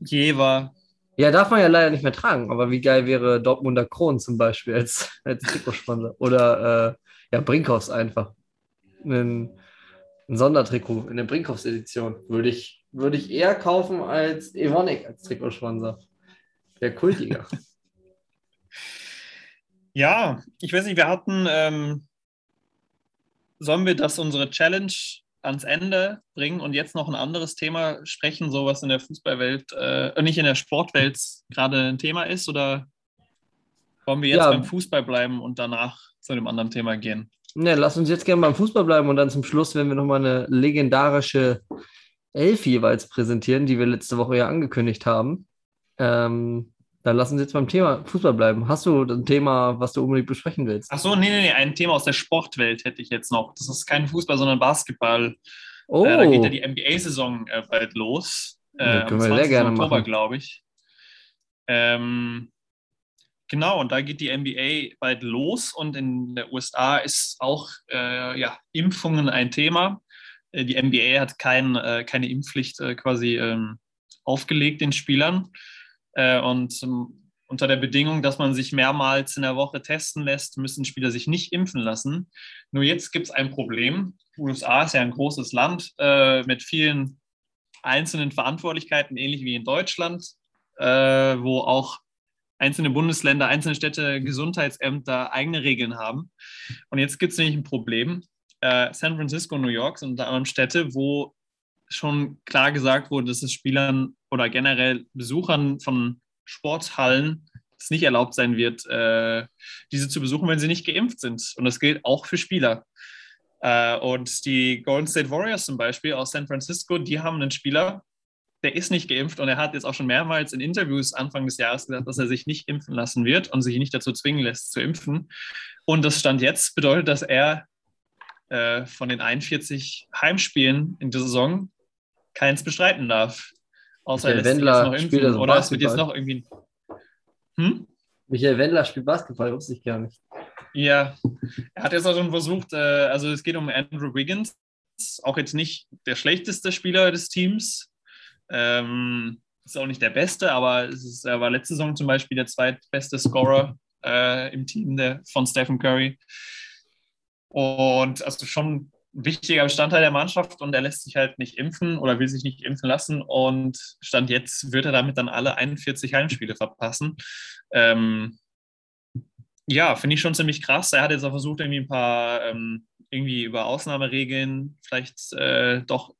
Jever. Ja, darf man ja leider nicht mehr tragen. Aber wie geil wäre Dortmunder Kronen zum Beispiel als Trikotsponsor. Oder Brinkhoffs einfach. Ein Sondertrikot in der Brinkhoffs-Edition würde ich eher kaufen als Evonik als Trikotsponsor. Der kultiger. Ja, ich weiß nicht, wir hatten, sollen wir das unsere Challenge ans Ende bringen und jetzt noch ein anderes Thema sprechen, so was in der Fußballwelt, nicht in der Sportwelt gerade ein Thema ist, oder wollen wir jetzt beim Fußball bleiben und danach zu einem anderen Thema gehen? Ne, lass uns jetzt gerne beim Fußball bleiben und dann zum Schluss, wenn wir nochmal eine legendarische 11 jeweils präsentieren, die wir letzte Woche ja angekündigt haben. Dann lass uns jetzt beim Thema Fußball bleiben. Hast du ein Thema, was du unbedingt besprechen willst? Ach so, nee, ein Thema aus der Sportwelt hätte ich jetzt noch. Das ist kein Fußball, sondern Basketball. Oh. Da geht ja die NBA-Saison bald los. Können wir sehr gerne Oktober, machen. Glaube ich. Genau, und da geht die NBA bald los und in der USA ist auch Impfungen ein Thema. Die NBA hat keine Impfpflicht aufgelegt den Spielern. Und unter der Bedingung, dass man sich mehrmals in der Woche testen lässt, müssen Spieler sich nicht impfen lassen. Nur jetzt gibt es ein Problem. Die USA ist ja ein großes Land mit vielen einzelnen Verantwortlichkeiten, ähnlich wie in Deutschland, wo auch einzelne Bundesländer, einzelne Städte, Gesundheitsämter eigene Regeln haben. Und jetzt gibt es nämlich ein Problem. San Francisco, New York sind unter anderem Städte, wo schon klar gesagt wurde, dass es Spielern oder generell Besuchern von Sporthallen es nicht erlaubt sein wird, diese zu besuchen, wenn sie nicht geimpft sind. Und das gilt auch für Spieler. Und die Golden State Warriors zum Beispiel aus San Francisco, die haben einen Spieler, der ist nicht geimpft und er hat jetzt auch schon mehrmals in Interviews Anfang des Jahres gesagt, dass er sich nicht impfen lassen wird und sich nicht dazu zwingen lässt zu impfen. Und das Stand jetzt bedeutet, dass er von den 41 Heimspielen in der Saison keins bestreiten darf. Außer er lässt sich jetzt noch impfen also oder es wird jetzt noch irgendwie... Michael Wendler spielt Basketball, wusste ich gar nicht. Ja, er hat jetzt auch schon versucht, also es geht um Andrew Wiggins, auch jetzt nicht der schlechteste Spieler des Teams, Ist auch nicht der Beste, aber er war letzte Saison zum Beispiel der zweitbeste Scorer im Team von Stephen Curry. Und also schon ein wichtiger Bestandteil der Mannschaft, und er lässt sich halt nicht impfen oder will sich nicht impfen lassen, und Stand jetzt wird er damit dann alle 41 Heimspiele verpassen. Ja, finde ich schon ziemlich krass. Er hat jetzt auch versucht, irgendwie ein paar irgendwie über Ausnahmeregeln vielleicht doch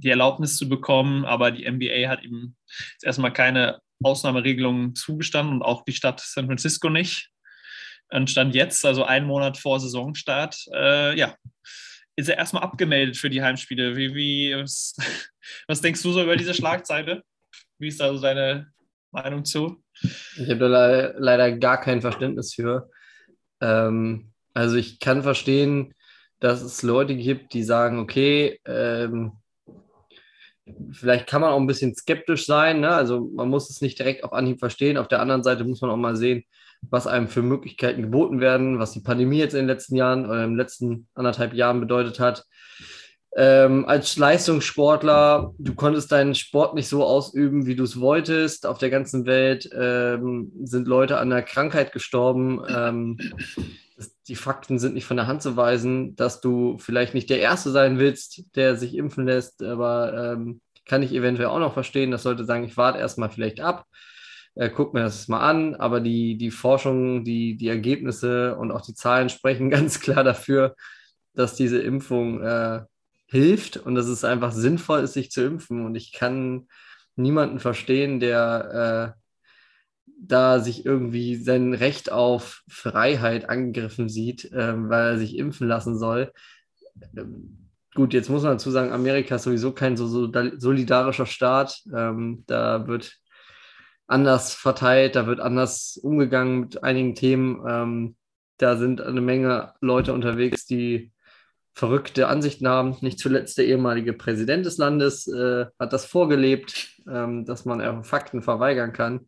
die Erlaubnis zu bekommen, aber die NBA hat ihm jetzt erstmal keine Ausnahmeregelungen zugestanden und auch die Stadt San Francisco nicht. Und Stand jetzt, also einen Monat vor Saisonstart, ja, ist er erstmal abgemeldet für die Heimspiele. Was denkst du so über diese Schlagzeile? Wie ist da so deine Meinung zu? Ich habe da leider gar kein Verständnis für. Also ich kann verstehen, dass es Leute gibt, die sagen, okay, vielleicht kann man auch ein bisschen skeptisch sein, ne? Also man muss es nicht direkt auf Anhieb verstehen. Auf der anderen Seite muss man auch mal sehen, was einem für Möglichkeiten geboten werden, was die Pandemie jetzt in den letzten Jahren oder in den letzten 1,5 Jahren bedeutet hat. Als Leistungssportler, du konntest deinen Sport nicht so ausüben, wie du es wolltest. Auf der ganzen Welt sind Leute an der Krankheit gestorben. Die Fakten sind nicht von der Hand zu weisen, dass du vielleicht nicht der Erste sein willst, der sich impfen lässt, aber kann ich eventuell auch noch verstehen, dass Leute sagen, ich warte erstmal vielleicht ab, guck mir das mal an, aber die Forschung, die Ergebnisse und auch die Zahlen sprechen ganz klar dafür, dass diese Impfung hilft und dass es einfach sinnvoll ist, sich zu impfen, und ich kann niemanden verstehen, der da sich irgendwie sein Recht auf Freiheit angegriffen sieht, weil er sich impfen lassen soll. Gut, jetzt muss man dazu sagen, Amerika ist sowieso kein so solidarischer Staat. Da wird anders verteilt, da wird anders umgegangen mit einigen Themen. Da sind eine Menge Leute unterwegs, die verrückte Ansichten haben. Nicht zuletzt der ehemalige Präsident des Landes hat das vorgelebt, dass man Fakten verweigern kann.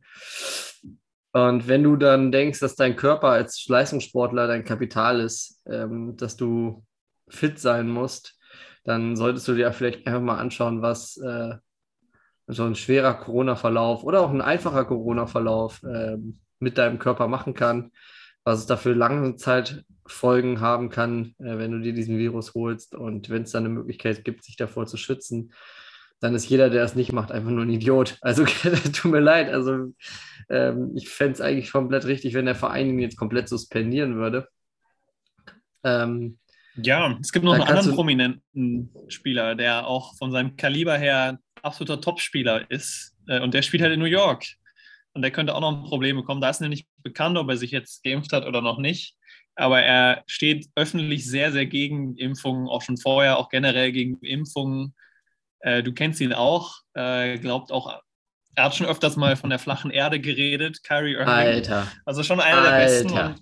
Und wenn du dann denkst, dass dein Körper als Leistungssportler dein Kapital ist, dass du fit sein musst, dann solltest du dir vielleicht einfach mal anschauen, was so ein schwerer Corona-Verlauf oder auch ein einfacher Corona-Verlauf mit deinem Körper machen kann, was es da für lange Zeitfolgen haben kann, wenn du dir diesen Virus holst. Und wenn es dann eine Möglichkeit gibt, sich davor zu schützen, dann ist jeder, der es nicht macht, einfach nur ein Idiot. Also tut mir leid. Also ich fände es eigentlich komplett richtig, wenn der Verein ihn jetzt komplett suspendieren würde. Ja, es gibt noch einen anderen prominenten Spieler, der auch von seinem Kaliber her absoluter Topspieler ist. Und der spielt halt in New York. Und der könnte auch noch ein Problem bekommen. Da ist nämlich bekannt, ob er sich jetzt geimpft hat oder noch nicht. Aber er steht öffentlich sehr, sehr gegen Impfungen, auch schon vorher, auch generell gegen Impfungen. Du kennst ihn auch, glaubt auch, er hat schon öfters mal von der flachen Erde geredet, Kyrie Irving. Alter. Also schon einer der Besten. Und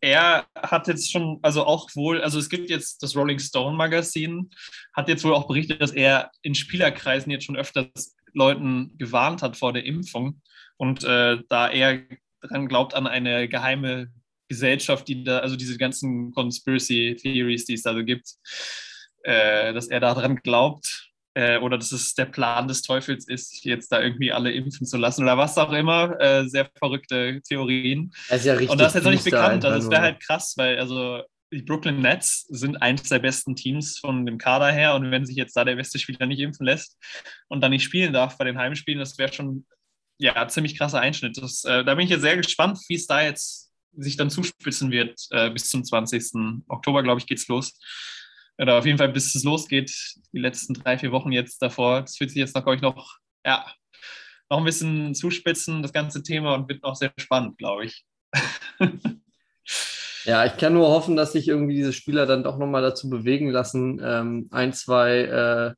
er hat jetzt schon, also auch wohl, also es gibt jetzt das Rolling Stone Magazin, hat jetzt wohl auch berichtet, dass er in Spielerkreisen jetzt schon öfters Leuten gewarnt hat vor der Impfung. Und da er daran glaubt, an eine geheime Gesellschaft, die da, also diese ganzen Conspiracy Theories, die es da so gibt, dass er daran glaubt, oder dass es der Plan des Teufels ist, jetzt da irgendwie alle impfen zu lassen oder was auch immer, sehr verrückte Theorien. Das ist ja richtig. Und das ist jetzt noch nicht bekannt, also es wäre halt krass, weil also die Brooklyn Nets sind eins der besten Teams von dem Kader her, und wenn sich jetzt da der beste Spieler nicht impfen lässt und dann nicht spielen darf bei den Heimspielen, das wäre schon, ja, ziemlich krasser Einschnitt. Da bin ich jetzt sehr gespannt, wie es da jetzt sich dann zuspitzen wird, bis zum 20. Oktober, glaube ich, geht's los. Oder auf jeden Fall, bis es losgeht, die letzten 3-4 Wochen jetzt davor. Das wird sich jetzt nach euch noch ein bisschen zuspitzen, das ganze Thema, und wird noch sehr spannend, glaube ich. Ja, ich kann nur hoffen, dass sich irgendwie diese Spieler dann doch nochmal dazu bewegen lassen, ein, zwei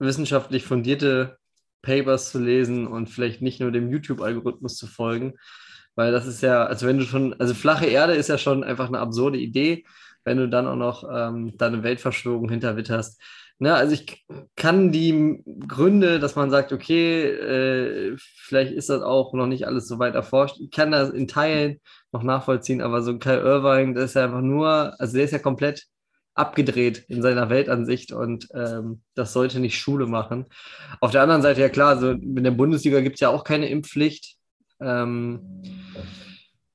wissenschaftlich fundierte Papers zu lesen und vielleicht nicht nur dem YouTube-Algorithmus zu folgen, weil das ist ja, flache Erde ist ja schon einfach eine absurde Idee, wenn du dann auch noch deine Weltverschwörung hinterwitterst. Na, also ich kann die Gründe, dass man sagt, okay, vielleicht ist das auch noch nicht alles so weit erforscht, ich kann das in Teilen noch nachvollziehen, aber so ein Kai Irving, der ist ja komplett abgedreht in seiner Weltansicht und das sollte nicht Schule machen. Auf der anderen Seite, ja klar, also in der Bundesliga gibt es ja auch keine Impfpflicht. Wenn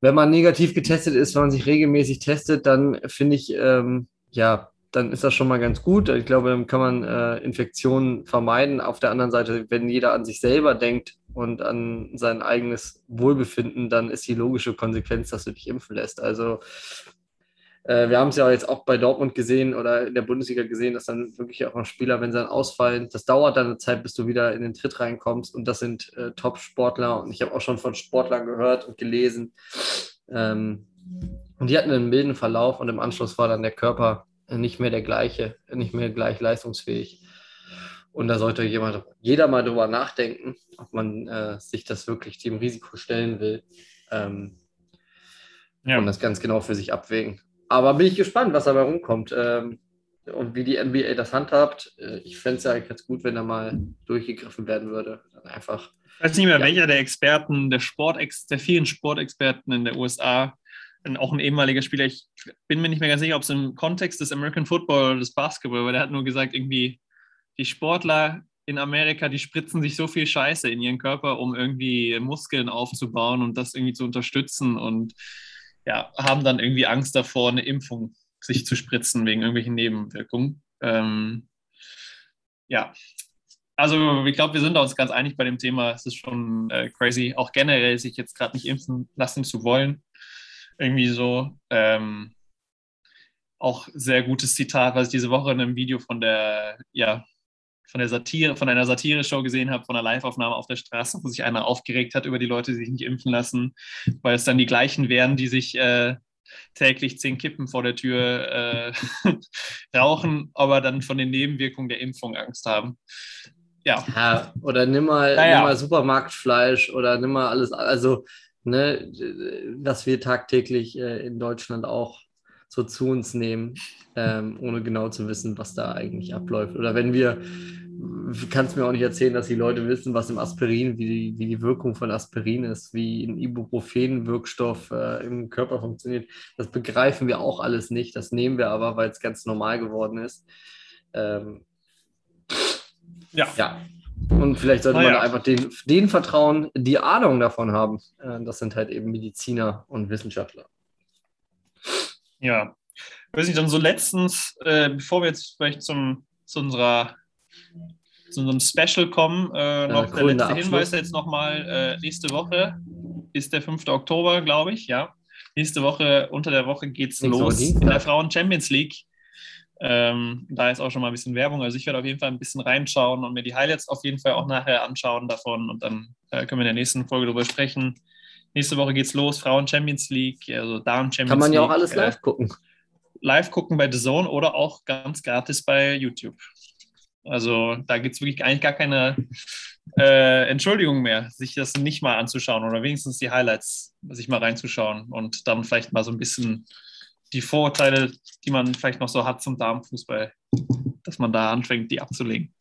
man negativ getestet ist, wenn man sich regelmäßig testet, dann finde ich, dann ist das schon mal ganz gut. Ich glaube, dann kann man Infektionen vermeiden. Auf der anderen Seite, wenn jeder an sich selber denkt und an sein eigenes Wohlbefinden, dann ist die logische Konsequenz, dass du dich impfen lässt. Also wir haben es ja jetzt auch bei Dortmund gesehen oder in der Bundesliga gesehen, dass dann wirklich auch noch Spieler, wenn sie dann ausfallen, das dauert dann eine Zeit, bis du wieder in den Tritt reinkommst. Und das sind Top-Sportler. Und ich habe auch schon von Sportlern gehört und gelesen. Und die hatten einen milden Verlauf und im Anschluss war dann der Körper nicht mehr der gleiche, nicht mehr gleich leistungsfähig. Und da sollte jeder mal drüber nachdenken, ob man sich das wirklich dem Risiko stellen will. Und das ganz genau für sich abwägen. Aber bin ich gespannt, was dabei rumkommt und wie die NBA das handhabt. Ich fände es ja ganz gut, wenn da mal durchgegriffen werden würde. Dann einfach, ich weiß nicht mehr, welcher der Experten, der vielen Sportexperten in der USA, auch ein ehemaliger Spieler, ich bin mir nicht mehr ganz sicher, ob es im Kontext des American Football oder des Basketball, weil der hat nur gesagt, irgendwie die Sportler in Amerika, die spritzen sich so viel Scheiße in ihren Körper, um irgendwie Muskeln aufzubauen und das irgendwie zu unterstützen und ja, haben dann irgendwie Angst davor, eine Impfung sich zu spritzen wegen irgendwelchen Nebenwirkungen. Also ich glaube, wir sind uns ganz einig bei dem Thema. Es ist schon crazy, auch generell sich jetzt gerade nicht impfen lassen zu wollen. Irgendwie so. Auch sehr gutes Zitat, was ich diese Woche in einem Video von einer Satire-Show gesehen habe, von einer Live-Aufnahme auf der Straße, wo sich einer aufgeregt hat über die Leute, die sich nicht impfen lassen, weil es dann die gleichen wären, die sich täglich 10 Kippen vor der Tür rauchen, aber dann von den Nebenwirkungen der Impfung Angst haben. Ja oder nimm mal Supermarktfleisch oder nimm mal alles, also ne, was wir tagtäglich in Deutschland auch so zu uns nehmen, ohne genau zu wissen, was da eigentlich abläuft. Oder wenn wir, kannst mir auch nicht erzählen, dass die Leute wissen, was im Aspirin, wie die Wirkung von Aspirin ist, wie ein Ibuprofen-Wirkstoff im Körper funktioniert. Das begreifen wir auch alles nicht. Das nehmen wir aber, weil es ganz normal geworden ist. Ja. Und vielleicht sollte man einfach denen vertrauen, die Ahnung davon haben. Das sind halt eben Mediziner und Wissenschaftler. Ja, weiß nicht, dann so letztens, bevor wir jetzt vielleicht zu unserem Special kommen, noch der letzte Abschluss. Hinweis jetzt nochmal, nächste Woche ist der 5. Oktober, glaube ich, ja. Nächste Woche, unter der Woche geht's los in der Frauen Champions League. Da ist auch schon mal ein bisschen Werbung, also ich werde auf jeden Fall ein bisschen reinschauen und mir die Highlights auf jeden Fall auch nachher anschauen davon und dann können wir in der nächsten Folge darüber sprechen. Nächste Woche geht's los, Frauen Champions League, also Damen Champions League. Kann man ja auch alles live gucken. Live gucken bei DAZN oder auch ganz gratis bei YouTube. Also da gibt es wirklich eigentlich gar keine Entschuldigung mehr, sich das nicht mal anzuschauen oder wenigstens die Highlights sich mal reinzuschauen und dann vielleicht mal so ein bisschen die Vorurteile, die man vielleicht noch so hat zum Damenfußball, dass man da anfängt, die abzulegen.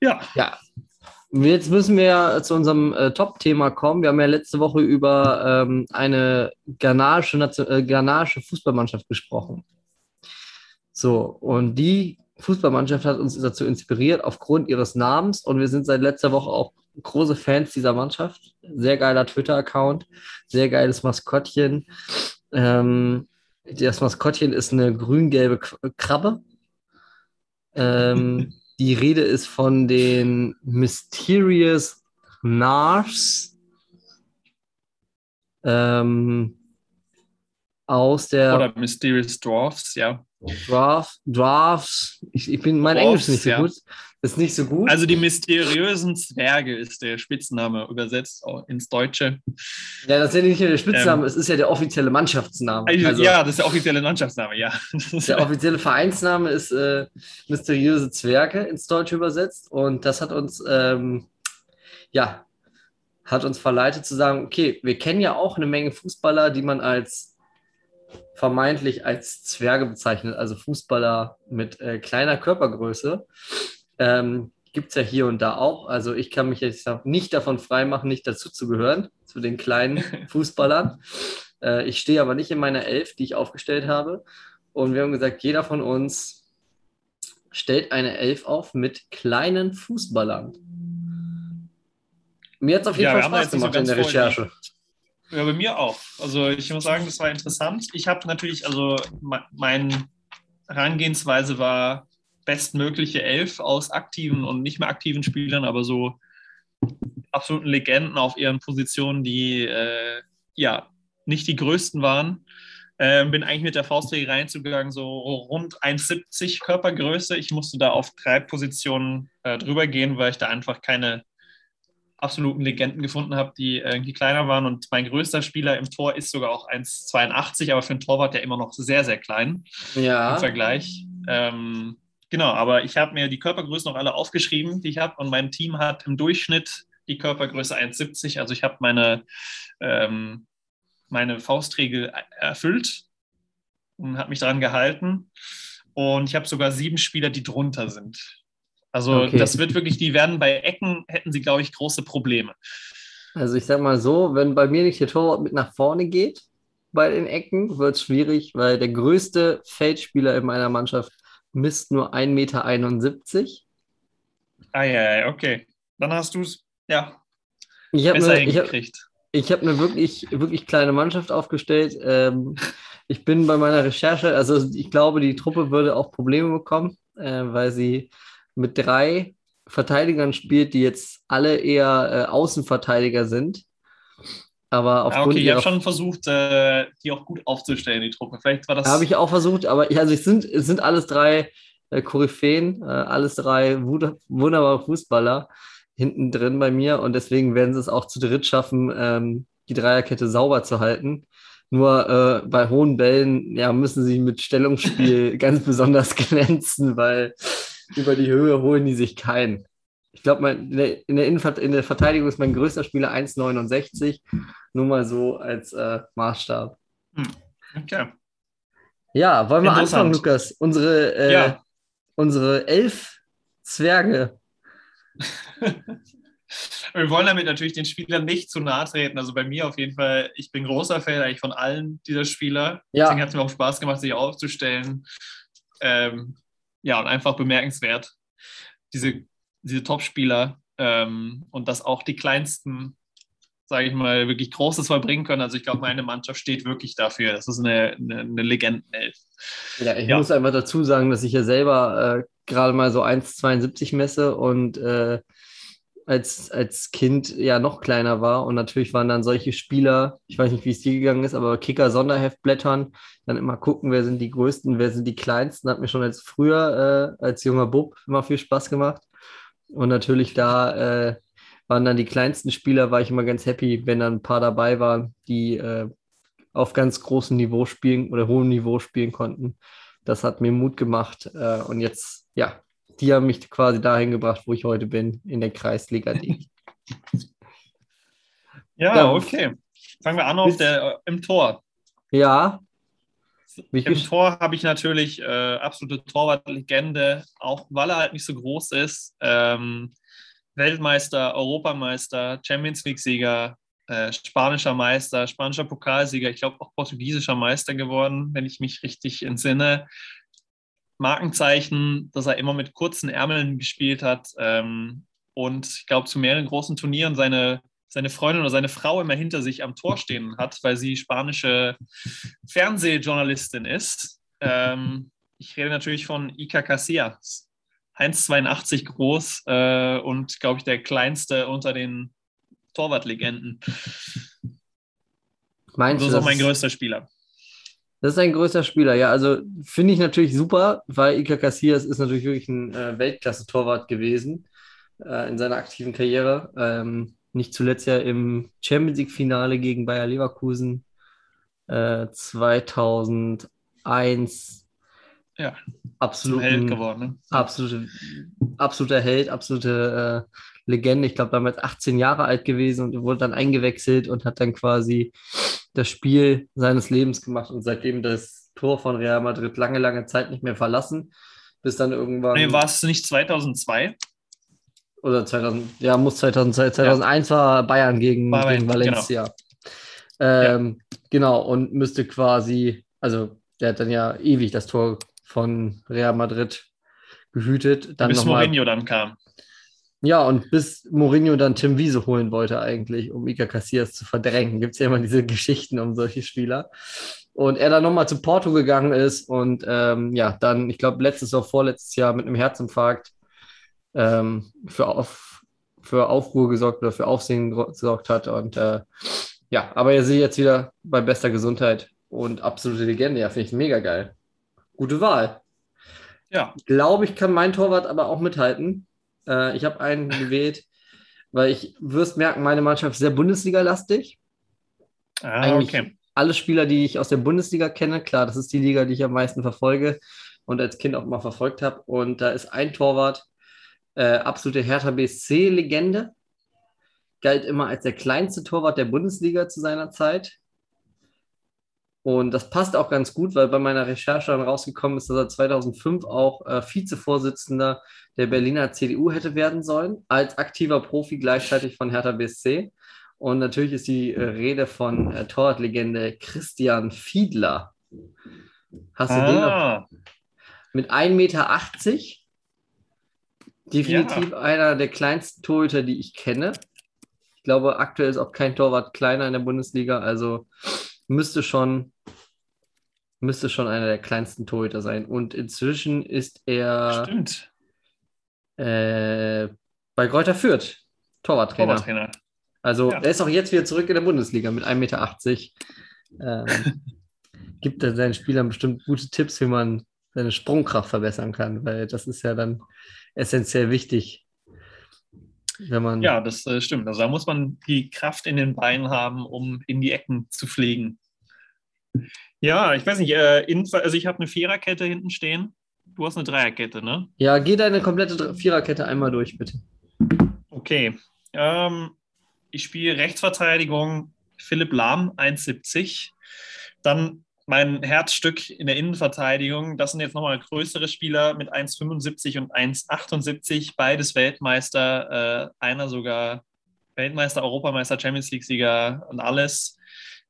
Ja. Jetzt müssen wir zu unserem Top-Thema kommen. Wir haben ja letzte Woche über eine ghanaische Fußballmannschaft gesprochen. So, und die Fußballmannschaft hat uns dazu inspiriert, aufgrund ihres Namens. Und wir sind seit letzter Woche auch große Fans dieser Mannschaft. Sehr geiler Twitter-Account, sehr geiles Maskottchen. Das Maskottchen ist eine grün-gelbe Krabbe. Die Rede ist von den Mysterious Nars aus der... Oder Mysterious Dwarfs, ja. Dwarfs. Englisch ist nicht so gut. Ist nicht so gut. Also die mysteriösen Zwerge ist der Spitzname, übersetzt ins Deutsche. Ja, das ist ja nicht nur der Spitzname, es ist ja der offizielle Mannschaftsname. Also, ja, das ist der offizielle Mannschaftsname, ja. Der offizielle Vereinsname ist mysteriöse Zwerge ins Deutsche übersetzt und das hat uns verleitet zu sagen, okay, wir kennen ja auch eine Menge Fußballer, die man als vermeintlich als Zwerge bezeichnet, also Fußballer mit kleiner Körpergröße. Gibt es ja hier und da auch. Also ich kann mich jetzt nicht davon freimachen, nicht dazu zu gehören, zu den kleinen Fußballern. Ich stehe aber nicht in meiner Elf, die ich aufgestellt habe. Und wir haben gesagt, jeder von uns stellt eine Elf auf mit kleinen Fußballern. Mir hat es auf jeden Fall Spaß gemacht in der Recherche. Ja, bei mir auch. Also ich muss sagen, das war interessant. Ich habe natürlich, also meine Herangehensweise war bestmögliche Elf aus aktiven und nicht mehr aktiven Spielern, aber so absoluten Legenden auf ihren Positionen, die nicht die größten waren. Bin eigentlich mit der Faustregel reinzugegangen, so rund 1,70 Körpergröße. Ich musste da auf 3 Positionen drüber gehen, weil ich da einfach keine absoluten Legenden gefunden habe, die irgendwie kleiner waren. Und mein größter Spieler im Tor ist sogar auch 1,82, aber für einen Torwart ja immer noch sehr, sehr klein im Vergleich. Genau, aber ich habe mir die Körpergrößen noch alle aufgeschrieben, die ich habe. Und mein Team hat im Durchschnitt die Körpergröße 1,70. Also ich habe meine Faustregel erfüllt und habe mich daran gehalten. Und ich habe sogar 7 Spieler, die drunter sind. Also das wird wirklich, die werden bei Ecken, hätten sie, glaube ich, große Probleme. Also ich sag mal so, wenn bei mir nicht der Torwart mit nach vorne geht, bei den Ecken wird es schwierig, weil der größte Feldspieler in meiner Mannschaft misst nur 1,71 Meter. Ah ja, okay. Dann hast du es, besser hingekriegt. Ich habe eine wirklich, wirklich kleine Mannschaft aufgestellt. Ich bin bei meiner Recherche, also ich glaube, die Truppe würde auch Probleme bekommen, weil sie mit 3 Verteidigern spielt, die jetzt alle eher Außenverteidiger sind. Aber aufgrund ich habe schon versucht, die auch gut aufzustellen, die Truppe. Vielleicht war das... Habe ich auch versucht, aber es sind alles 3 Koryphäen, alles 3 wunderbare Fußballer hinten drin bei mir, und deswegen werden sie es auch zu dritt schaffen, die Dreierkette sauber zu halten. Nur bei hohen Bällen müssen sie mit Stellungsspiel ganz besonders glänzen, weil über die Höhe holen die sich keinen. Ich glaube, in der Verteidigung ist mein größter Spieler 1,69, nur mal so als Maßstab. Okay. Ja, wollen wir anfangen, Lukas? Unsere 11 Zwerge. Wir wollen damit natürlich den Spielern nicht zu nahe treten. Also bei mir auf jeden Fall, ich bin großer Fan eigentlich von allen dieser Spieler. Ja. Deswegen hat es mir auch Spaß gemacht, sich aufzustellen. Und einfach bemerkenswert. Diese Top-Spieler und dass auch die kleinsten, sage ich mal, wirklich Großes vollbringen können. Also ich glaube, meine Mannschaft steht wirklich dafür. Das ist eine Legendenelf. Ja, ich muss einfach dazu sagen, dass ich ja selber gerade mal so 1,72 messe und als Kind ja noch kleiner war, und natürlich waren dann solche Spieler, ich weiß nicht, wie es dir gegangen ist, aber Kicker-Sonderheft blättern, dann immer gucken, wer sind die Größten, wer sind die Kleinsten, hat mir schon als junger Bub immer viel Spaß gemacht, und natürlich da waren dann die kleinsten Spieler, war ich immer ganz happy, wenn dann ein paar dabei waren, die auf ganz großem Niveau spielen oder hohem Niveau spielen konnten. Das hat mir Mut gemacht, und jetzt, die haben mich quasi dahin gebracht, wo ich heute bin, in der Kreisliga. Okay. Fangen wir an im Tor. Ja. Im Tor habe ich natürlich absolute Torwartlegende, auch weil er halt nicht so groß ist. Weltmeister, Europameister, Champions League-Sieger, spanischer Meister, spanischer Pokalsieger, ich glaube auch portugiesischer Meister geworden, wenn ich mich richtig entsinne. Markenzeichen, dass er immer mit kurzen Ärmeln gespielt hat, und ich glaube zu mehreren großen Turnieren seine Freundin oder seine Frau immer hinter sich am Tor stehen hat, weil sie spanische Fernsehjournalistin ist. Ich rede natürlich von Iker Casillas, 1,82 groß und glaube ich der kleinste unter den Torwartlegenden. Meinst du, das ist auch mein größter Spieler. Das ist ein größter Spieler, ja. Also finde ich natürlich super, weil Iker Casillas ist natürlich wirklich ein Weltklasse-Torwart gewesen in seiner aktiven Karriere. Nicht zuletzt ja im Champions League-Finale gegen Bayer Leverkusen 2001. Ja, absolut Held geworden. Ne? Absoluter Held, absolute Legende. Ich glaube, damals 18 Jahre alt gewesen und wurde dann eingewechselt und hat dann quasi das Spiel seines Lebens gemacht und seitdem das Tor von Real Madrid lange, lange Zeit nicht mehr verlassen, bis dann irgendwann... Nee, war es nicht 2002? Oder 2000, ja, muss 2002, 2001 war Bayern gegen Valencia. Genau, und müsste quasi, also Der hat dann ja ewig das Tor von Real Madrid gehütet. Dann bis Mourinho dann kam. Ja, und bis Mourinho dann Tim Wiese holen wollte eigentlich, um Iker Casillas zu verdrängen. Gibt es ja immer diese Geschichten um solche Spieler. Und er dann nochmal zu Porto gegangen ist und ja, dann, ich glaube, letztes oder vorletztes Jahr mit einem Herzinfarkt für Aufruhr gesorgt oder für Aufsehen gesorgt hat. Und ja, aber er sieht jetzt wieder bei bester Gesundheit und absolute Legende. Ja, finde ich mega geil. Gute Wahl. Ja. Glaube ich, kann mein Torwart aber auch mithalten. Ich habe einen gewählt, weil ich wirst merken, meine Mannschaft ist sehr Bundesliga-lastig. Ah, eigentlich okay. Alle Spieler, die ich aus der Bundesliga kenne, klar, das ist die Liga, die ich am meisten verfolge und als Kind auch mal verfolgt habe. Und da ist ein Torwart, absolute Hertha BSC-Legende, galt immer als der kleinste Torwart der Bundesliga zu seiner Zeit. Und das passt auch ganz gut, weil bei meiner Recherche dann rausgekommen ist, dass er 2005 auch Vizevorsitzender der Berliner CDU hätte werden sollen, als aktiver Profi gleichzeitig von Hertha BSC. Und natürlich ist die Rede von Torwartlegende Christian Fiedler. Hast du den noch? Mit 1,80 Meter. Definitiv ja. Einer der kleinsten Torhüter, die ich kenne. Ich glaube, aktuell ist auch kein Torwart kleiner in der Bundesliga, also müsste schon einer der kleinsten Torhüter sein. Und inzwischen ist er bei Greuther Fürth Torwarttrainer. Also ja. Er ist auch jetzt wieder zurück in der Bundesliga mit 1,80 Meter. Gibt er seinen Spielern bestimmt gute Tipps, wie man seine Sprungkraft verbessern kann, weil das ist ja dann essentiell wichtig. Wenn man ja, das stimmt. Also da muss man die Kraft in den Beinen haben, um in die Ecken zu fliegen. Ja, ich weiß nicht, also ich habe eine Viererkette hinten stehen. Du hast eine Dreierkette, ne? Ja, geh deine komplette Viererkette einmal durch, bitte. Okay. Ich spiele Rechtsverteidigung Philipp Lahm, 1,70. Dann mein Herzstück in der Innenverteidigung, das sind jetzt nochmal größere Spieler mit 1,75 und 1,78, beides Weltmeister, einer sogar Weltmeister, Europameister, Champions League-Sieger und alles.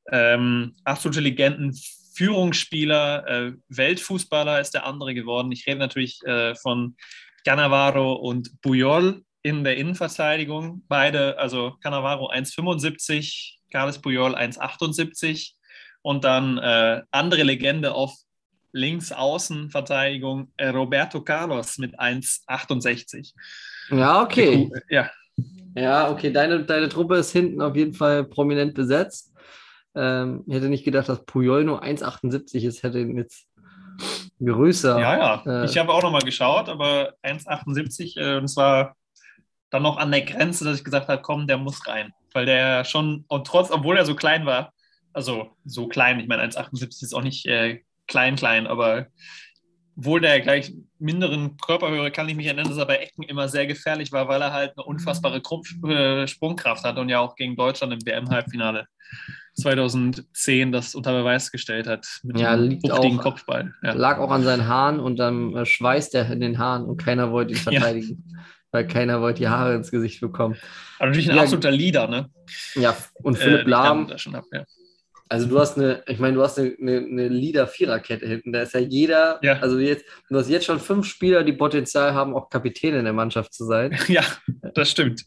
Absolute Legenden, Führungsspieler, Weltfußballer ist der andere geworden. Ich rede natürlich von Cannavaro und Puyol in der Innenverteidigung, beide, also Cannavaro 1,75, Carles Puyol 1,78. Und dann andere Legende auf Linksaußenverteidigung, Roberto Carlos mit 1,68. Ja, okay. Ja, okay. Deine Truppe ist hinten auf jeden Fall prominent besetzt. Ich hätte nicht gedacht, dass Puyol nur 1,78 ist, hätte ihn jetzt größer. Ja. Ich habe auch nochmal geschaut, aber 1,78 und es war dann noch an der Grenze, dass ich gesagt habe, komm, der muss rein. Weil der schon, und trotz, obwohl er so klein war, also so klein, ich meine 1,78 ist auch nicht klein, aber wohl der gleich minderen Körperhöhe kann ich mich erinnern, dass er bei Ecken immer sehr gefährlich war, weil er halt eine unfassbare Sprungkraft hat und ja auch gegen Deutschland im WM-Halbfinale 2010 das unter Beweis gestellt hat mit dem wuchtigen Kopfball. Ja. Lag auch an seinen Haaren und dann schweißt er in den Haaren und keiner wollte ihn verteidigen. Ja. Weil keiner wollte die Haare ins Gesicht bekommen. Aber natürlich ein absoluter Leader, ne? Ja, und Philipp Lahm. Also du hast eine Leader-Viererkette hinten, da ist ja jeder, also jetzt, du hast jetzt schon 5 Spieler, die Potenzial haben, auch Kapitäne in der Mannschaft zu sein. Ja, das stimmt.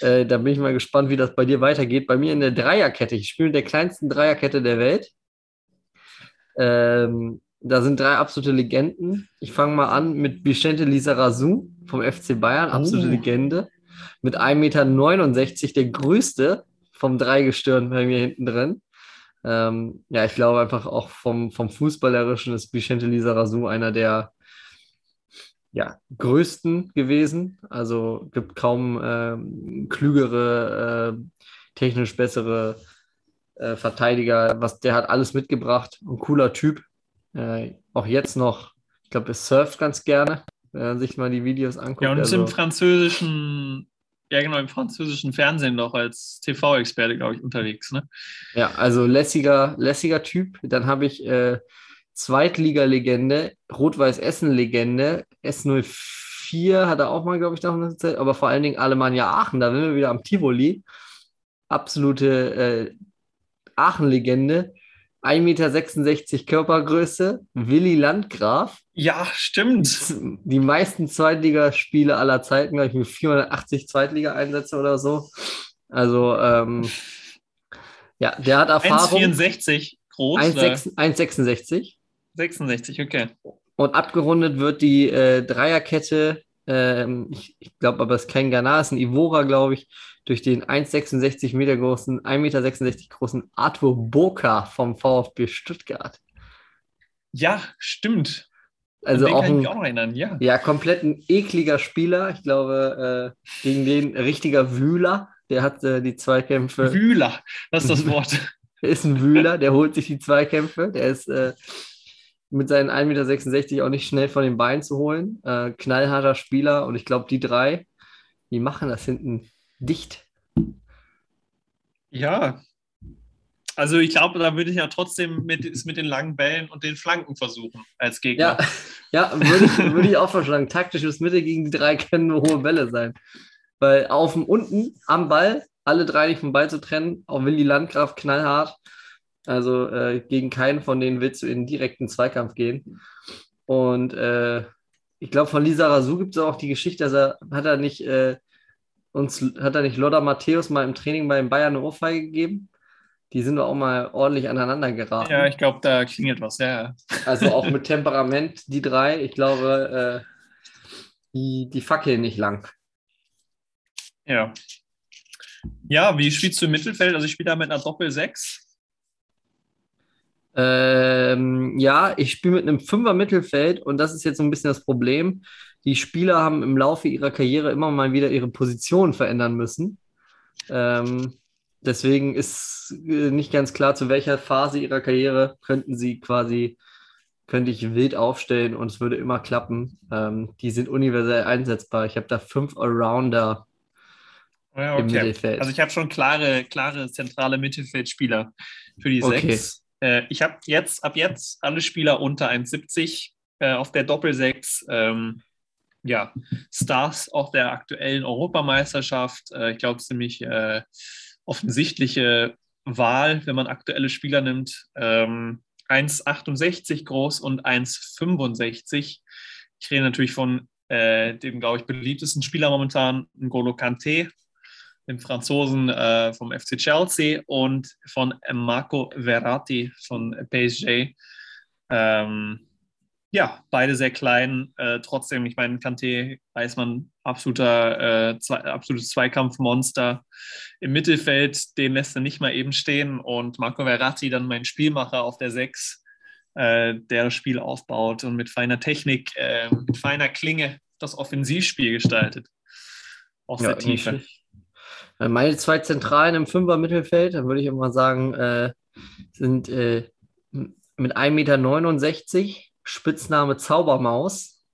Da bin ich mal gespannt, wie das bei dir weitergeht. Bei mir in der Dreierkette, ich spiele in der kleinsten Dreierkette der Welt. Da sind 3 absolute Legenden. Ich fange mal an mit Vicente Lizarazu vom FC Bayern, absolute Legende. Mit 1,69 Meter, der größte vom Dreigestirn bei mir hinten drin. Ja, ich glaube einfach auch vom Fußballerischen ist Vicente Lizarazu einer der größten gewesen. Also gibt kaum klügere, technisch bessere Verteidiger. Der hat alles mitgebracht. Ein cooler Typ. Auch jetzt noch, ich glaube, er surft ganz gerne, wenn man sich mal die Videos anguckt. Ja, und also im französischen Fernsehen noch als TV-Experte, glaube ich, unterwegs, ne? Ja, also lässiger Typ. Dann habe ich Zweitliga-Legende, Rot-Weiß-Essen-Legende, S04 hat er auch mal, glaube ich, da eine Zeit, aber vor allen Dingen Alemannia Aachen, da sind wir wieder am Tivoli. Absolute Aachen-Legende, 1,66 Meter Körpergröße, Willi Landgraf. Ja, stimmt. Die meisten Zweitligaspiele aller Zeiten, glaube ich, mit 480 Zweitliga-Einsätze oder so. Also, ja, der hat Erfahrung. 1,64 groß. 1,66. 66, okay. Und abgerundet wird die Dreierkette, ich glaube aber, es ist kein Ghana, es ist ein Ivora, glaube ich, durch den 1,66 Meter großen Arthur Boka vom VfB Stuttgart. Ja, stimmt. Also den kann ich mich auch noch erinnern, ja. Ja, komplett ein ekliger Spieler. Ich glaube, gegen den richtiger Wühler. Der hat die Zweikämpfe. Wühler, das ist das Wort. Der ist ein Wühler, der holt sich die Zweikämpfe. Der ist mit seinen 1,66 Meter auch nicht schnell von den Beinen zu holen. Knallharter Spieler. Und ich glaube, die drei, die machen das hinten dicht. Ja, also ich glaube, da würde ich ja trotzdem mit den langen Bällen und den Flanken versuchen als Gegner. Ja, würde ich auch vorschlagen. Taktisches Mittel gegen die drei können nur hohe Bälle sein. Weil auf dem unten, am Ball, alle drei nicht vom Ball zu trennen, auch Willi Landgraf knallhart. Also gegen keinen von denen willst du in direkten Zweikampf gehen. Und ich glaube, von Lisa Razou gibt es auch die Geschichte, dass hat er nicht Lothar Matthäus mal im Training bei den Bayern eine Ohrfeige gegeben? Die sind doch auch mal ordentlich aneinander geraten. Ja, ich glaube, da klingelt was, ja. Also auch mit Temperament, die drei. Ich glaube, die fackeln nicht lang. Ja. Ja, wie spielst du im Mittelfeld? Also ich spiele da mit einer Doppel-6. Ja, ich spiele mit einem Fünfer-Mittelfeld und das ist jetzt so ein bisschen das Problem. Die Spieler haben im Laufe ihrer Karriere immer mal wieder ihre Position verändern müssen. Deswegen ist nicht ganz klar, zu welcher Phase ihrer Karriere könnte ich wild aufstellen und es würde immer klappen. Die sind universell einsetzbar. Ich habe da 5 Allrounder im Mittelfeld. Also ich habe schon klare zentrale Mittelfeldspieler für die 6. Ich habe ab jetzt alle Spieler unter 1,70 auf der Doppel-6. Ja, Stars auch der aktuellen Europameisterschaft. Ich glaube, ziemlich offensichtliche Wahl, wenn man aktuelle Spieler nimmt. 1,68 groß und 1,65. Ich rede natürlich von dem, glaube ich, beliebtesten Spieler momentan, N'Golo Kanté, dem Franzosen vom FC Chelsea und von Marco Verratti von PSG. Ja, beide sehr klein. Trotzdem, ich meine, Kanté weiß man, absolutes Zweikampfmonster im Mittelfeld. Den lässt er nicht mal eben stehen. Und Marco Verratti, dann mein Spielmacher auf der 6, der das Spiel aufbaut und mit feiner Technik, mit feiner Klinge das Offensivspiel gestaltet. Aus der Tiefe. Meine zwei Zentralen im Fünfer-Mittelfeld, dann würde ich immer sagen, sind mit 1,69 Meter. Spitzname Zaubermaus.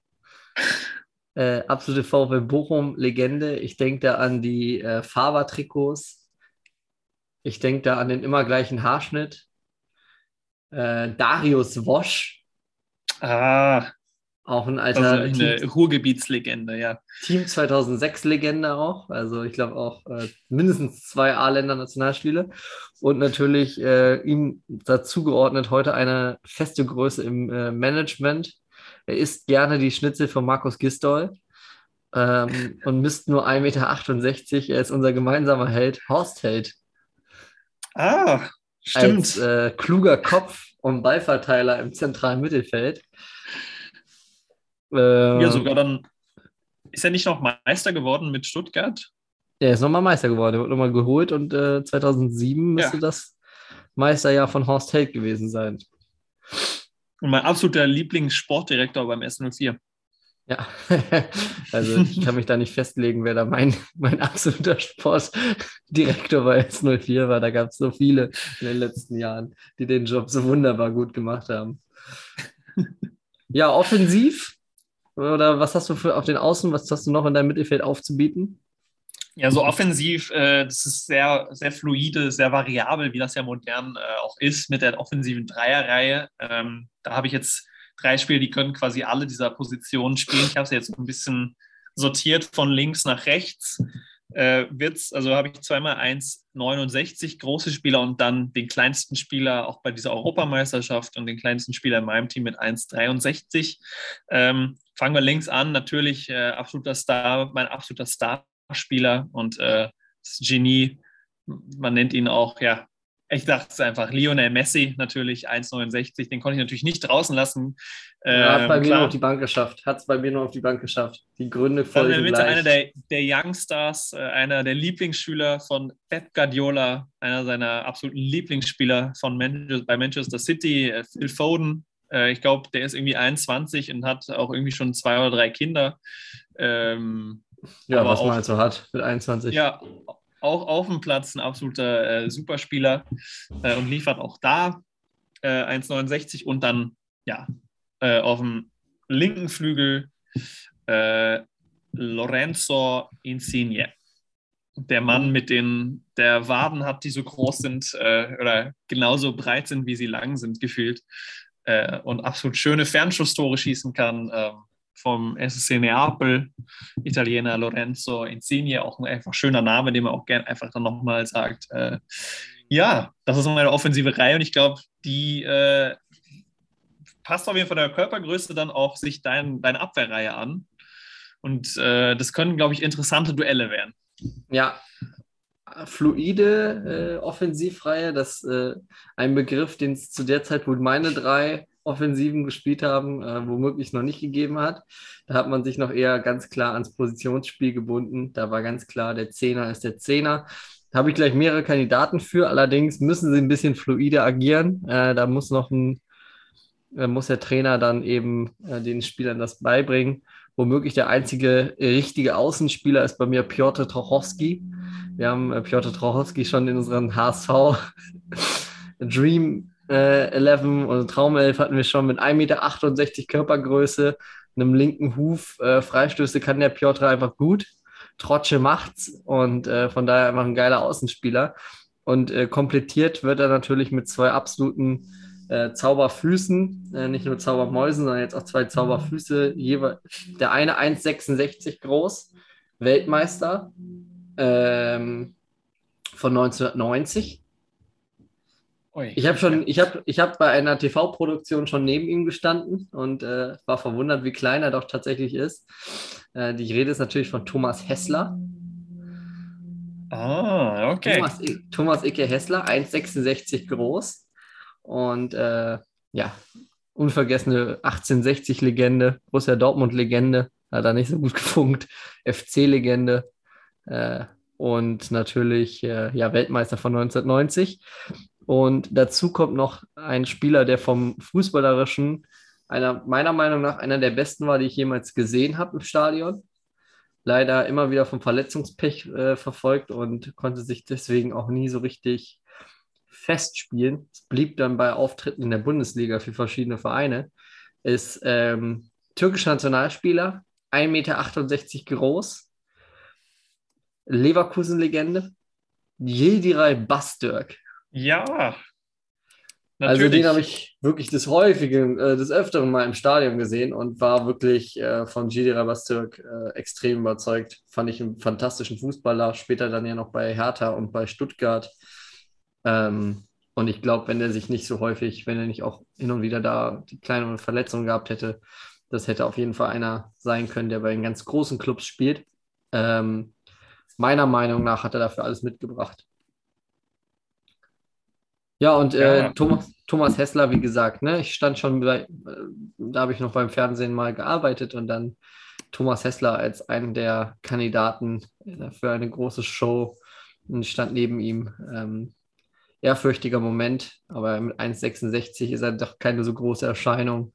Absolute VfL Bochum-Legende. Ich denke da an die Faber-Trikots. Ich denke da an den immer gleichen Haarschnitt. Darius Wosch. Ah. Auch ein alter. Also eine Ruhrgebietslegende, ja. Team 2006-Legende auch. Also ich glaube auch mindestens 2 A-Länder-Nationalspiele. Und natürlich ihm dazugeordnet heute eine feste Größe im Management. Er isst gerne die Schnitzel von Markus Gisdol und misst nur 1,68 Meter. Er ist unser gemeinsamer Held, Horst Held. Ah, stimmt. Als kluger Kopf und Ballverteiler im zentralen Mittelfeld. Ja, sogar dann ist er nicht noch Meister geworden mit Stuttgart? Er ist nochmal Meister geworden, er wurde nochmal geholt und 2007 müsste das Meisterjahr von Horst Held gewesen sein. Und mein absoluter Lieblingssportdirektor beim S04. Ja, also ich kann mich da nicht festlegen, wer da mein absoluter Sportdirektor bei S04 war. Da gab es so viele in den letzten Jahren, die den Job so wunderbar gut gemacht haben. Ja, offensiv. Oder was hast du auf den Außen, was hast du noch in deinem Mittelfeld aufzubieten? Ja, so offensiv, das ist sehr, sehr fluide, sehr variabel, wie das ja modern auch ist mit der offensiven Dreierreihe. Da habe ich jetzt 3 Spieler, die können quasi alle dieser Positionen spielen. Ich habe es jetzt ein bisschen sortiert von links nach rechts. Witz, also habe ich zweimal 1,69 große Spieler und dann den kleinsten Spieler auch bei dieser Europameisterschaft und den kleinsten Spieler in meinem Team mit 1,63. Fangen wir links an, natürlich absoluter Star, mein absoluter Starspieler und das Genie, man nennt ihn auch, ja, ich dachte es einfach, Lionel Messi natürlich, 1,69, den konnte ich natürlich nicht draußen lassen. Ja, hat bei mir nur auf die Bank geschafft, Die Gründe voll gleich. In der Mitte einer der Youngstars, einer der Lieblingsschüler von Pep Guardiola, einer seiner absoluten Lieblingsspieler von bei Manchester City, Phil Foden. Ich glaube, der ist irgendwie 21 und hat auch irgendwie schon 2 oder 3 Kinder. Ja, was man halt so hat mit 21. Ja, auch auf dem Platz ein absoluter Superspieler und liefert auch da 1,69 und dann ja auf dem linken Flügel Lorenzo Insigne. Der Mann mit der Waden hat, die so groß sind oder genauso breit sind, wie sie lang sind gefühlt und absolut schöne Fernschusstore schießen kann. Vom SSC Neapel, Italiener Lorenzo Insigne, auch ein einfach schöner Name, den man auch gerne einfach dann nochmal sagt. Ja, das ist meine offensive Reihe und ich glaube, die passt auf jeden Fall von der Körpergröße dann auch sich deine Abwehrreihe an und das können, glaube ich, interessante Duelle werden. Ja, fluide Offensivreihe, das ein Begriff, den es zu der Zeit, wo meine 3 Offensiven gespielt haben, womöglich noch nicht gegeben hat. Da hat man sich noch eher ganz klar ans Positionsspiel gebunden. Da war ganz klar, der Zehner ist der Zehner. Da habe ich gleich mehrere Kandidaten für. Allerdings müssen sie ein bisschen fluide agieren. Da muss muss der Trainer dann eben den Spielern das beibringen. Womöglich der einzige richtige Außenspieler ist bei mir Piotr Trochowski. Wir haben Piotr Trochowski schon in unseren HSV Dream 11, also Traumelf hatten wir schon mit 1,68 Meter Körpergröße, einem linken Huf, Freistöße kann der Piotr einfach gut, Trotsche macht's und von daher einfach ein geiler Außenspieler und komplettiert wird er natürlich mit 2 absoluten Zauberfüßen, nicht nur Zaubermäusen, sondern jetzt auch 2 Zauberfüße, jeweils der eine 1,66 groß, Weltmeister von 1990. Ich habe bei einer TV-Produktion schon neben ihm gestanden und war verwundert, wie klein er doch tatsächlich ist. Die Rede ist natürlich von Thomas Hessler. Ah, okay. Thomas Icke Hessler, 1,66 groß und ja, unvergessene 1860-Legende, Borussia Dortmund-Legende, hat er nicht so gut gefunkt, FC-Legende, und natürlich ja, Weltmeister von 1990. Und dazu kommt noch ein Spieler, der vom Fußballerischen meiner Meinung nach einer der besten war, die ich jemals gesehen habe im Stadion. Leider immer wieder vom Verletzungspech verfolgt und konnte sich deswegen auch nie so richtig festspielen. Es blieb dann bei Auftritten in der Bundesliga für verschiedene Vereine. Ist türkischer Nationalspieler, 1,68 Meter groß, Leverkusen-Legende, Yildiray Bastürk. Ja, natürlich. Also den habe ich wirklich des Öfteren mal im Stadion gesehen und war wirklich von Yildiray Bastürk extrem überzeugt. Fand ich einen fantastischen Fußballer, später dann ja noch bei Hertha und bei Stuttgart. Und ich glaube, wenn er nicht auch hin und wieder da die kleine Verletzung gehabt hätte, das hätte auf jeden Fall einer sein können, der bei den ganz großen Clubs spielt. Meiner Meinung nach hat er dafür alles mitgebracht. Ja, und Thomas Hessler, wie gesagt, ne, ich stand schon da habe ich noch beim Fernsehen mal gearbeitet und dann Thomas Hessler als einen der Kandidaten für eine große Show und stand neben ihm. Ehrfürchtiger Moment, aber mit 1,66 ist er doch keine so große Erscheinung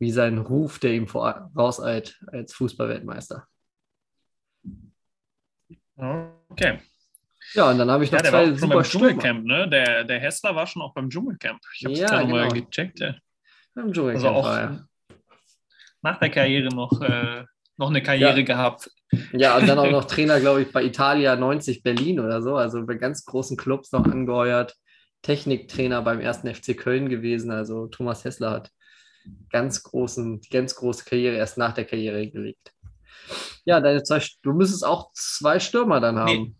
wie sein Ruf, der ihm vorauseilt als Fußballweltmeister. Okay. Ja, und dann habe ich noch 2 super Dschungelcamp, ne? Der Hessler war schon auch beim Dschungelcamp. Ich habe es da nochmal gecheckt. Ja. Beim Dschungelcamp also auch war er. Nach der Karriere noch eine Karriere gehabt. Ja, und dann auch noch Trainer, glaube ich, bei Italia 90 Berlin oder so. Also bei ganz großen Clubs noch angeheuert. Techniktrainer beim 1. FC Köln gewesen. Also Thomas Hessler hat die ganz große Karriere erst nach der Karriere gelegt. Ja, du müsstest auch zwei Stürmer dann haben. Nee,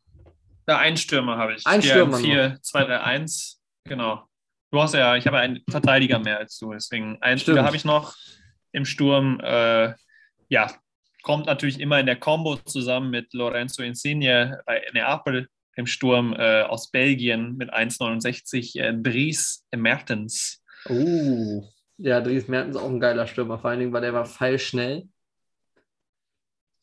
da einen Stürmer habe ich. Ein Stürmer. 4, 2, 3, 1. Genau. Du hast ja, ich habe einen Verteidiger mehr als du, deswegen einen Spieler habe ich noch im Sturm. Ja, kommt natürlich immer in der Combo zusammen mit Lorenzo Insigne bei Neapel im Sturm aus Belgien mit 1,69 Dries Mertens. Oh, ja, Dries Mertens ist auch ein geiler Stürmer, vor allen Dingen, weil der war feilschnell.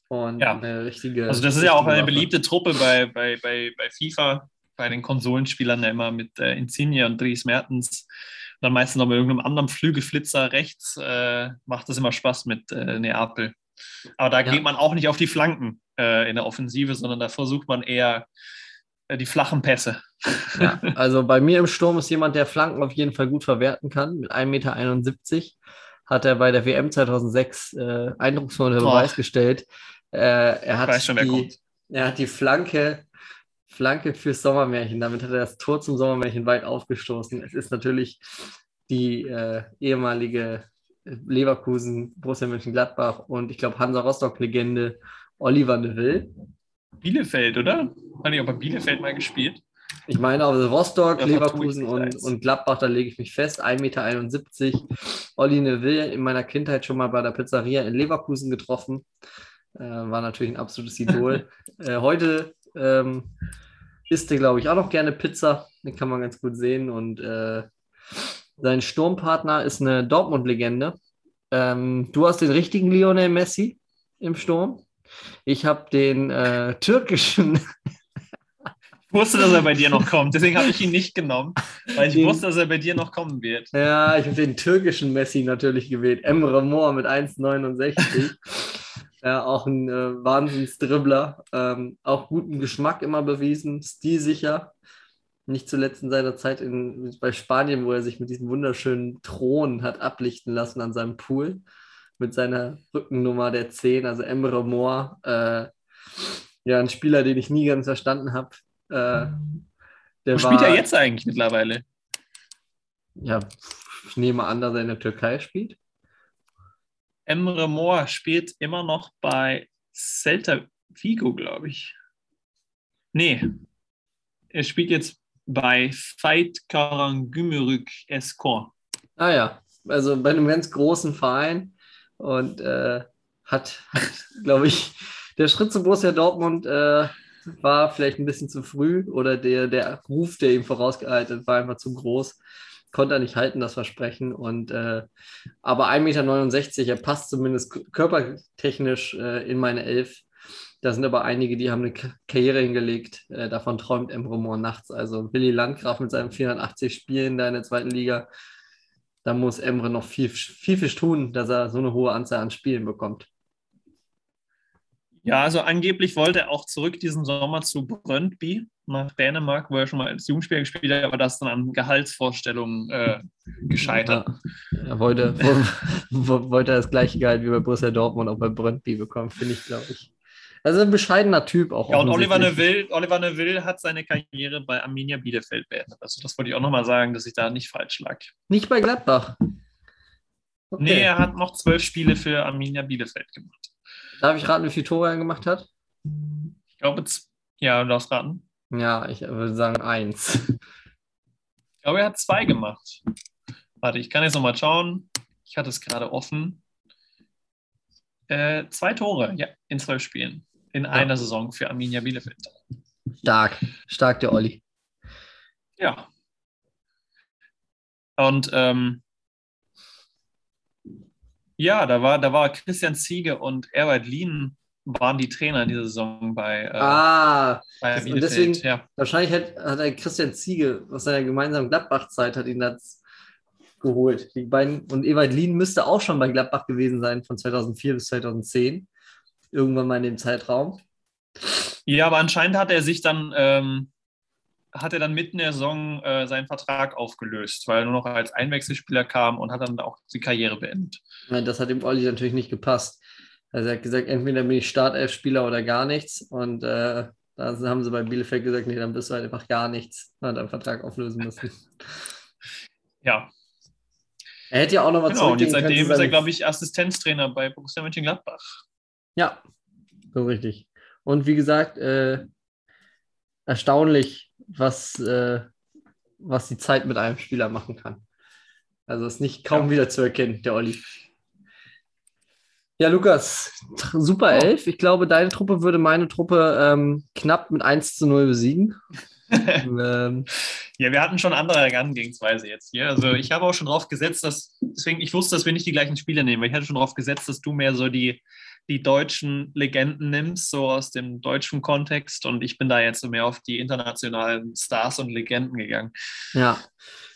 Und ja, eine richtige. Also, das ist ja auch eine beliebte Truppe bei FIFA, bei den Konsolenspielern ja immer mit Insigne und Dries Mertens. Dann meistens noch mit irgendeinem anderen Flügelflitzer rechts. Macht das immer Spaß mit Neapel. Aber da geht man auch nicht auf die Flanken in der Offensive, sondern da versucht man eher die flachen Pässe. Ja, also bei mir im Sturm ist jemand, der Flanken auf jeden Fall gut verwerten kann. Mit 1,71 Meter hat er bei der WM 2006 eindrucksvoll unter Beweis gestellt. Er hat die Flanke fürs Sommermärchen. Damit hat er das Tor zum Sommermärchen weit aufgestoßen. Es ist natürlich die ehemalige Leverkusen, Borussia Mönchengladbach und ich glaube Hansa Rostock-Legende Oliver Neville. Bielefeld, oder? Hat ich auch bei Bielefeld mal gespielt. Ich meine, also Rostock, ja, Leverkusen und Gladbach, da lege ich mich fest. 1,71 Meter. Olli Neville in meiner Kindheit schon mal bei der Pizzeria in Leverkusen getroffen. War natürlich ein absolutes Idol. Heute isst er, glaube ich, auch noch gerne Pizza. Den kann man ganz gut sehen. Und sein Sturmpartner ist eine Dortmund-Legende. Du hast den richtigen Lionel Messi im Sturm. Ich habe den türkischen. Ich wusste, dass er bei dir noch kommt, deswegen habe ich ihn nicht genommen, weil ich wusste, dass er bei dir noch kommen wird. Ja, ich habe den türkischen Messi natürlich gewählt. Emre Mor mit 1,69. Ja, auch ein Wahnsinns-Dribbler. Auch guten Geschmack immer bewiesen, stilsicher. Nicht zuletzt in seiner Zeit bei Spanien, wo er sich mit diesem wunderschönen Thron hat ablichten lassen an seinem Pool. Mit seiner Rückennummer der 10, also Emre Mor. Ja, ein Spieler, den ich nie ganz verstanden habe. Wo spielt er jetzt eigentlich mittlerweile? Ja, ich nehme an, dass er in der Türkei spielt. Emre Mor spielt immer noch bei Celta Vigo, glaube ich. Nee, er spielt jetzt bei Fayt Karagümrük Espor. Ah ja, also bei einem ganz großen Verein. Und hat glaube ich, der Schritt zu Borussia Dortmund war vielleicht ein bisschen zu früh oder der Ruf, der ihm vorausgeeilt war, einfach zu groß. Konnte er nicht halten, das Versprechen. Und aber 1,69 Meter, er passt zumindest körpertechnisch in meine Elf. Da sind aber einige, die haben eine Karriere hingelegt. Davon träumt Emre Mor nachts. Also Willi Landgraf mit seinen 480 Spielen da in der zweiten Liga. Da muss Emre noch viel tun, dass er so eine hohe Anzahl an Spielen bekommt. Ja, also angeblich wollte er auch zurück diesen Sommer zu Brøndby nach Dänemark, wo er schon mal als Jugendspieler gespielt hat, aber das ist dann an Gehaltsvorstellungen gescheitert. Ja, er wollte das gleiche Gehalt wie bei Borussia Dortmund auch bei Brøndby bekommen, finde ich, glaube ich. Also ein bescheidener Typ auch. Ja, und Oliver Neville hat seine Karriere bei Arminia Bielefeld beendet. Also das wollte ich auch nochmal sagen, dass ich da nicht falsch lag. Nicht bei Gladbach? Okay. Nee, er hat noch 12 Spiele für Arminia Bielefeld gemacht. Darf ich raten, wie viele Tore er gemacht hat? Ich glaube, ja, du darfst raten. Ja, ich würde sagen 1. Ich glaube, er hat 2 gemacht. Warte, ich kann jetzt nochmal schauen. Ich hatte es gerade offen. 2 Tore, ja, in 12 Spielen. In einer Saison für Arminia Bielefeld. Stark der Olli. Ja. Und ja, da war Christian Ziege und Erwald Lien waren die Trainer in dieser Saison bei Bielefeld. Und deswegen, wahrscheinlich hat er Christian Ziege aus seiner gemeinsamen Gladbach-Zeit, hat ihn das geholt. Die beiden, und Erwald Lien müsste auch schon bei Gladbach gewesen sein, von 2004 bis 2010. Irgendwann mal in dem Zeitraum. Ja, aber anscheinend hat er sich dann mitten in der Saison seinen Vertrag aufgelöst, weil er nur noch als Einwechselspieler kam und hat dann auch die Karriere beendet. Ja, das hat dem Olli natürlich nicht gepasst. Also er hat gesagt, entweder bin ich Startelf-Spieler oder gar nichts. Und da haben sie bei Bielefeld gesagt, nee, dann bist du halt einfach gar nichts. Man hat einen Vertrag auflösen müssen. Ja. Er hätte ja auch nochmal zurückgehen können. Genau, und seitdem ist er, glaube ich, Assistenztrainer bei Borussia Mönchengladbach. Ja, so richtig. Und wie gesagt, erstaunlich, was die Zeit mit einem Spieler machen kann. Also ist nicht kaum wieder zu erkennen, der Olli. Ja, Lukas, super Elf. Ich glaube, deine Truppe würde meine Truppe knapp mit 1:0 besiegen. Ja, wir hatten schon andere Herangehensweise jetzt hier. Also ich habe auch schon drauf gesetzt, deswegen ich wusste, dass wir nicht die gleichen Spieler nehmen, weil ich hatte schon drauf gesetzt, dass du mehr so die deutschen Legenden nimmst, so aus dem deutschen Kontext, und ich bin da jetzt so mehr auf die internationalen Stars und Legenden gegangen. Ja,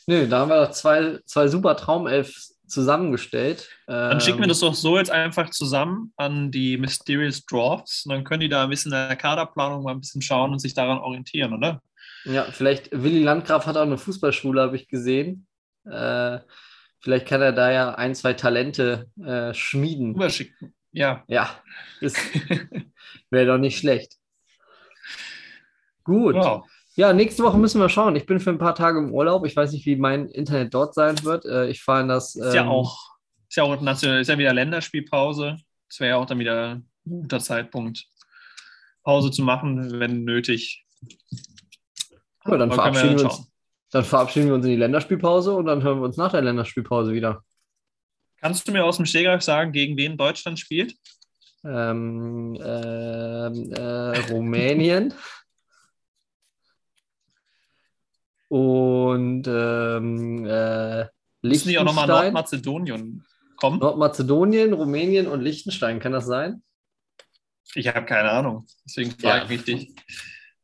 nö, da haben wir doch zwei super Traumelfs zusammengestellt. Dann schicken wir das doch so jetzt einfach zusammen an die Mysterious Drafts und dann können die da ein bisschen in der Kaderplanung mal ein bisschen schauen und sich daran orientieren, oder? Ja, vielleicht Willi Landgraf hat auch eine Fußballschule, habe ich gesehen. Vielleicht kann er da ja 1, 2 Talente schmieden. Überschicken. Ja. Ja, das wäre doch nicht schlecht. Gut. Wow. Ja, nächste Woche müssen wir schauen. Ich bin für ein paar Tage im Urlaub. Ich weiß nicht, wie mein Internet dort sein wird. Ich fahre in das... Ist ja auch international. Ist ja wieder Länderspielpause. Das wäre ja auch dann wieder ein guter Zeitpunkt, Pause zu machen, wenn nötig. Ja, dann verabschieden wir uns in die Länderspielpause und dann hören wir uns nach der Länderspielpause wieder. Kannst du mir aus dem Stegreif sagen, gegen wen Deutschland spielt? Rumänien. Und Liechtenstein. Müssen die auch nochmal Nordmazedonien kommen? Nordmazedonien, Rumänien und Liechtenstein, kann das sein? Ich habe keine Ahnung, deswegen frage ich dich.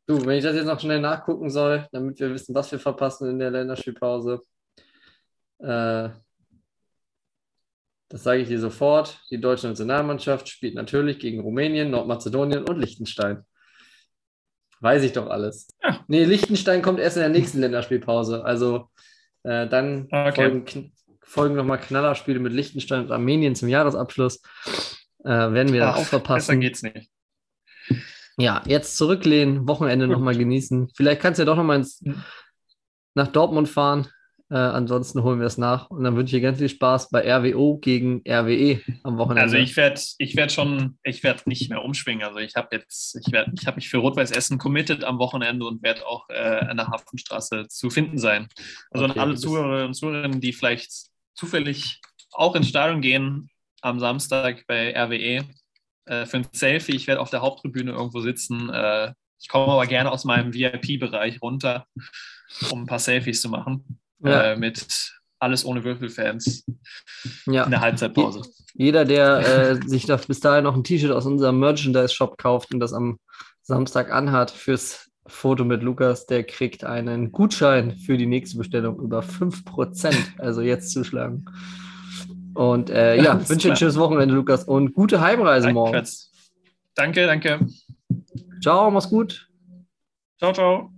Du, wenn ich das jetzt noch schnell nachgucken soll, damit wir wissen, was wir verpassen in der Länderspielpause. Das sage ich dir sofort. Die deutsche Nationalmannschaft spielt natürlich gegen Rumänien, Nordmazedonien und Liechtenstein. Weiß ich doch alles. Ja. Nee, Liechtenstein kommt erst in der nächsten Länderspielpause. Also dann folgen nochmal Knallerspiele mit Liechtenstein und Armenien zum Jahresabschluss. Werden wir dann auch verpassen. Besser geht's nicht. Ja, jetzt zurücklehnen, Wochenende nochmal genießen. Vielleicht kannst du ja doch nochmal nach Dortmund fahren. Ansonsten holen wir es nach und dann wünsche ich dir ganz viel Spaß bei RWO gegen RWE am Wochenende. Also ich werde nicht mehr umschwingen. Also ich habe mich für Rot-Weiß-Essen committed am Wochenende und werde auch an der Hafenstraße zu finden sein. Also an alle Zuhörer und Zuhörerinnen, die vielleicht zufällig auch ins Stadion gehen am Samstag bei RWE für ein Selfie. Ich werde auf der Haupttribüne irgendwo sitzen. Ich komme aber gerne aus meinem VIP-Bereich runter, um ein paar Selfies zu machen. Ja. Mit Alles ohne Würfel-Fans in der Halbzeitpause. Jeder, der sich bis dahin noch ein T-Shirt aus unserem Merchandise-Shop kauft und das am Samstag anhat fürs Foto mit Lukas, der kriegt einen Gutschein für die nächste Bestellung über 5%. Also jetzt zuschlagen. Und wünsche ein schönes Wochenende, Lukas, und gute Heimreise morgen. Danke. Ciao, mach's gut. Ciao, ciao.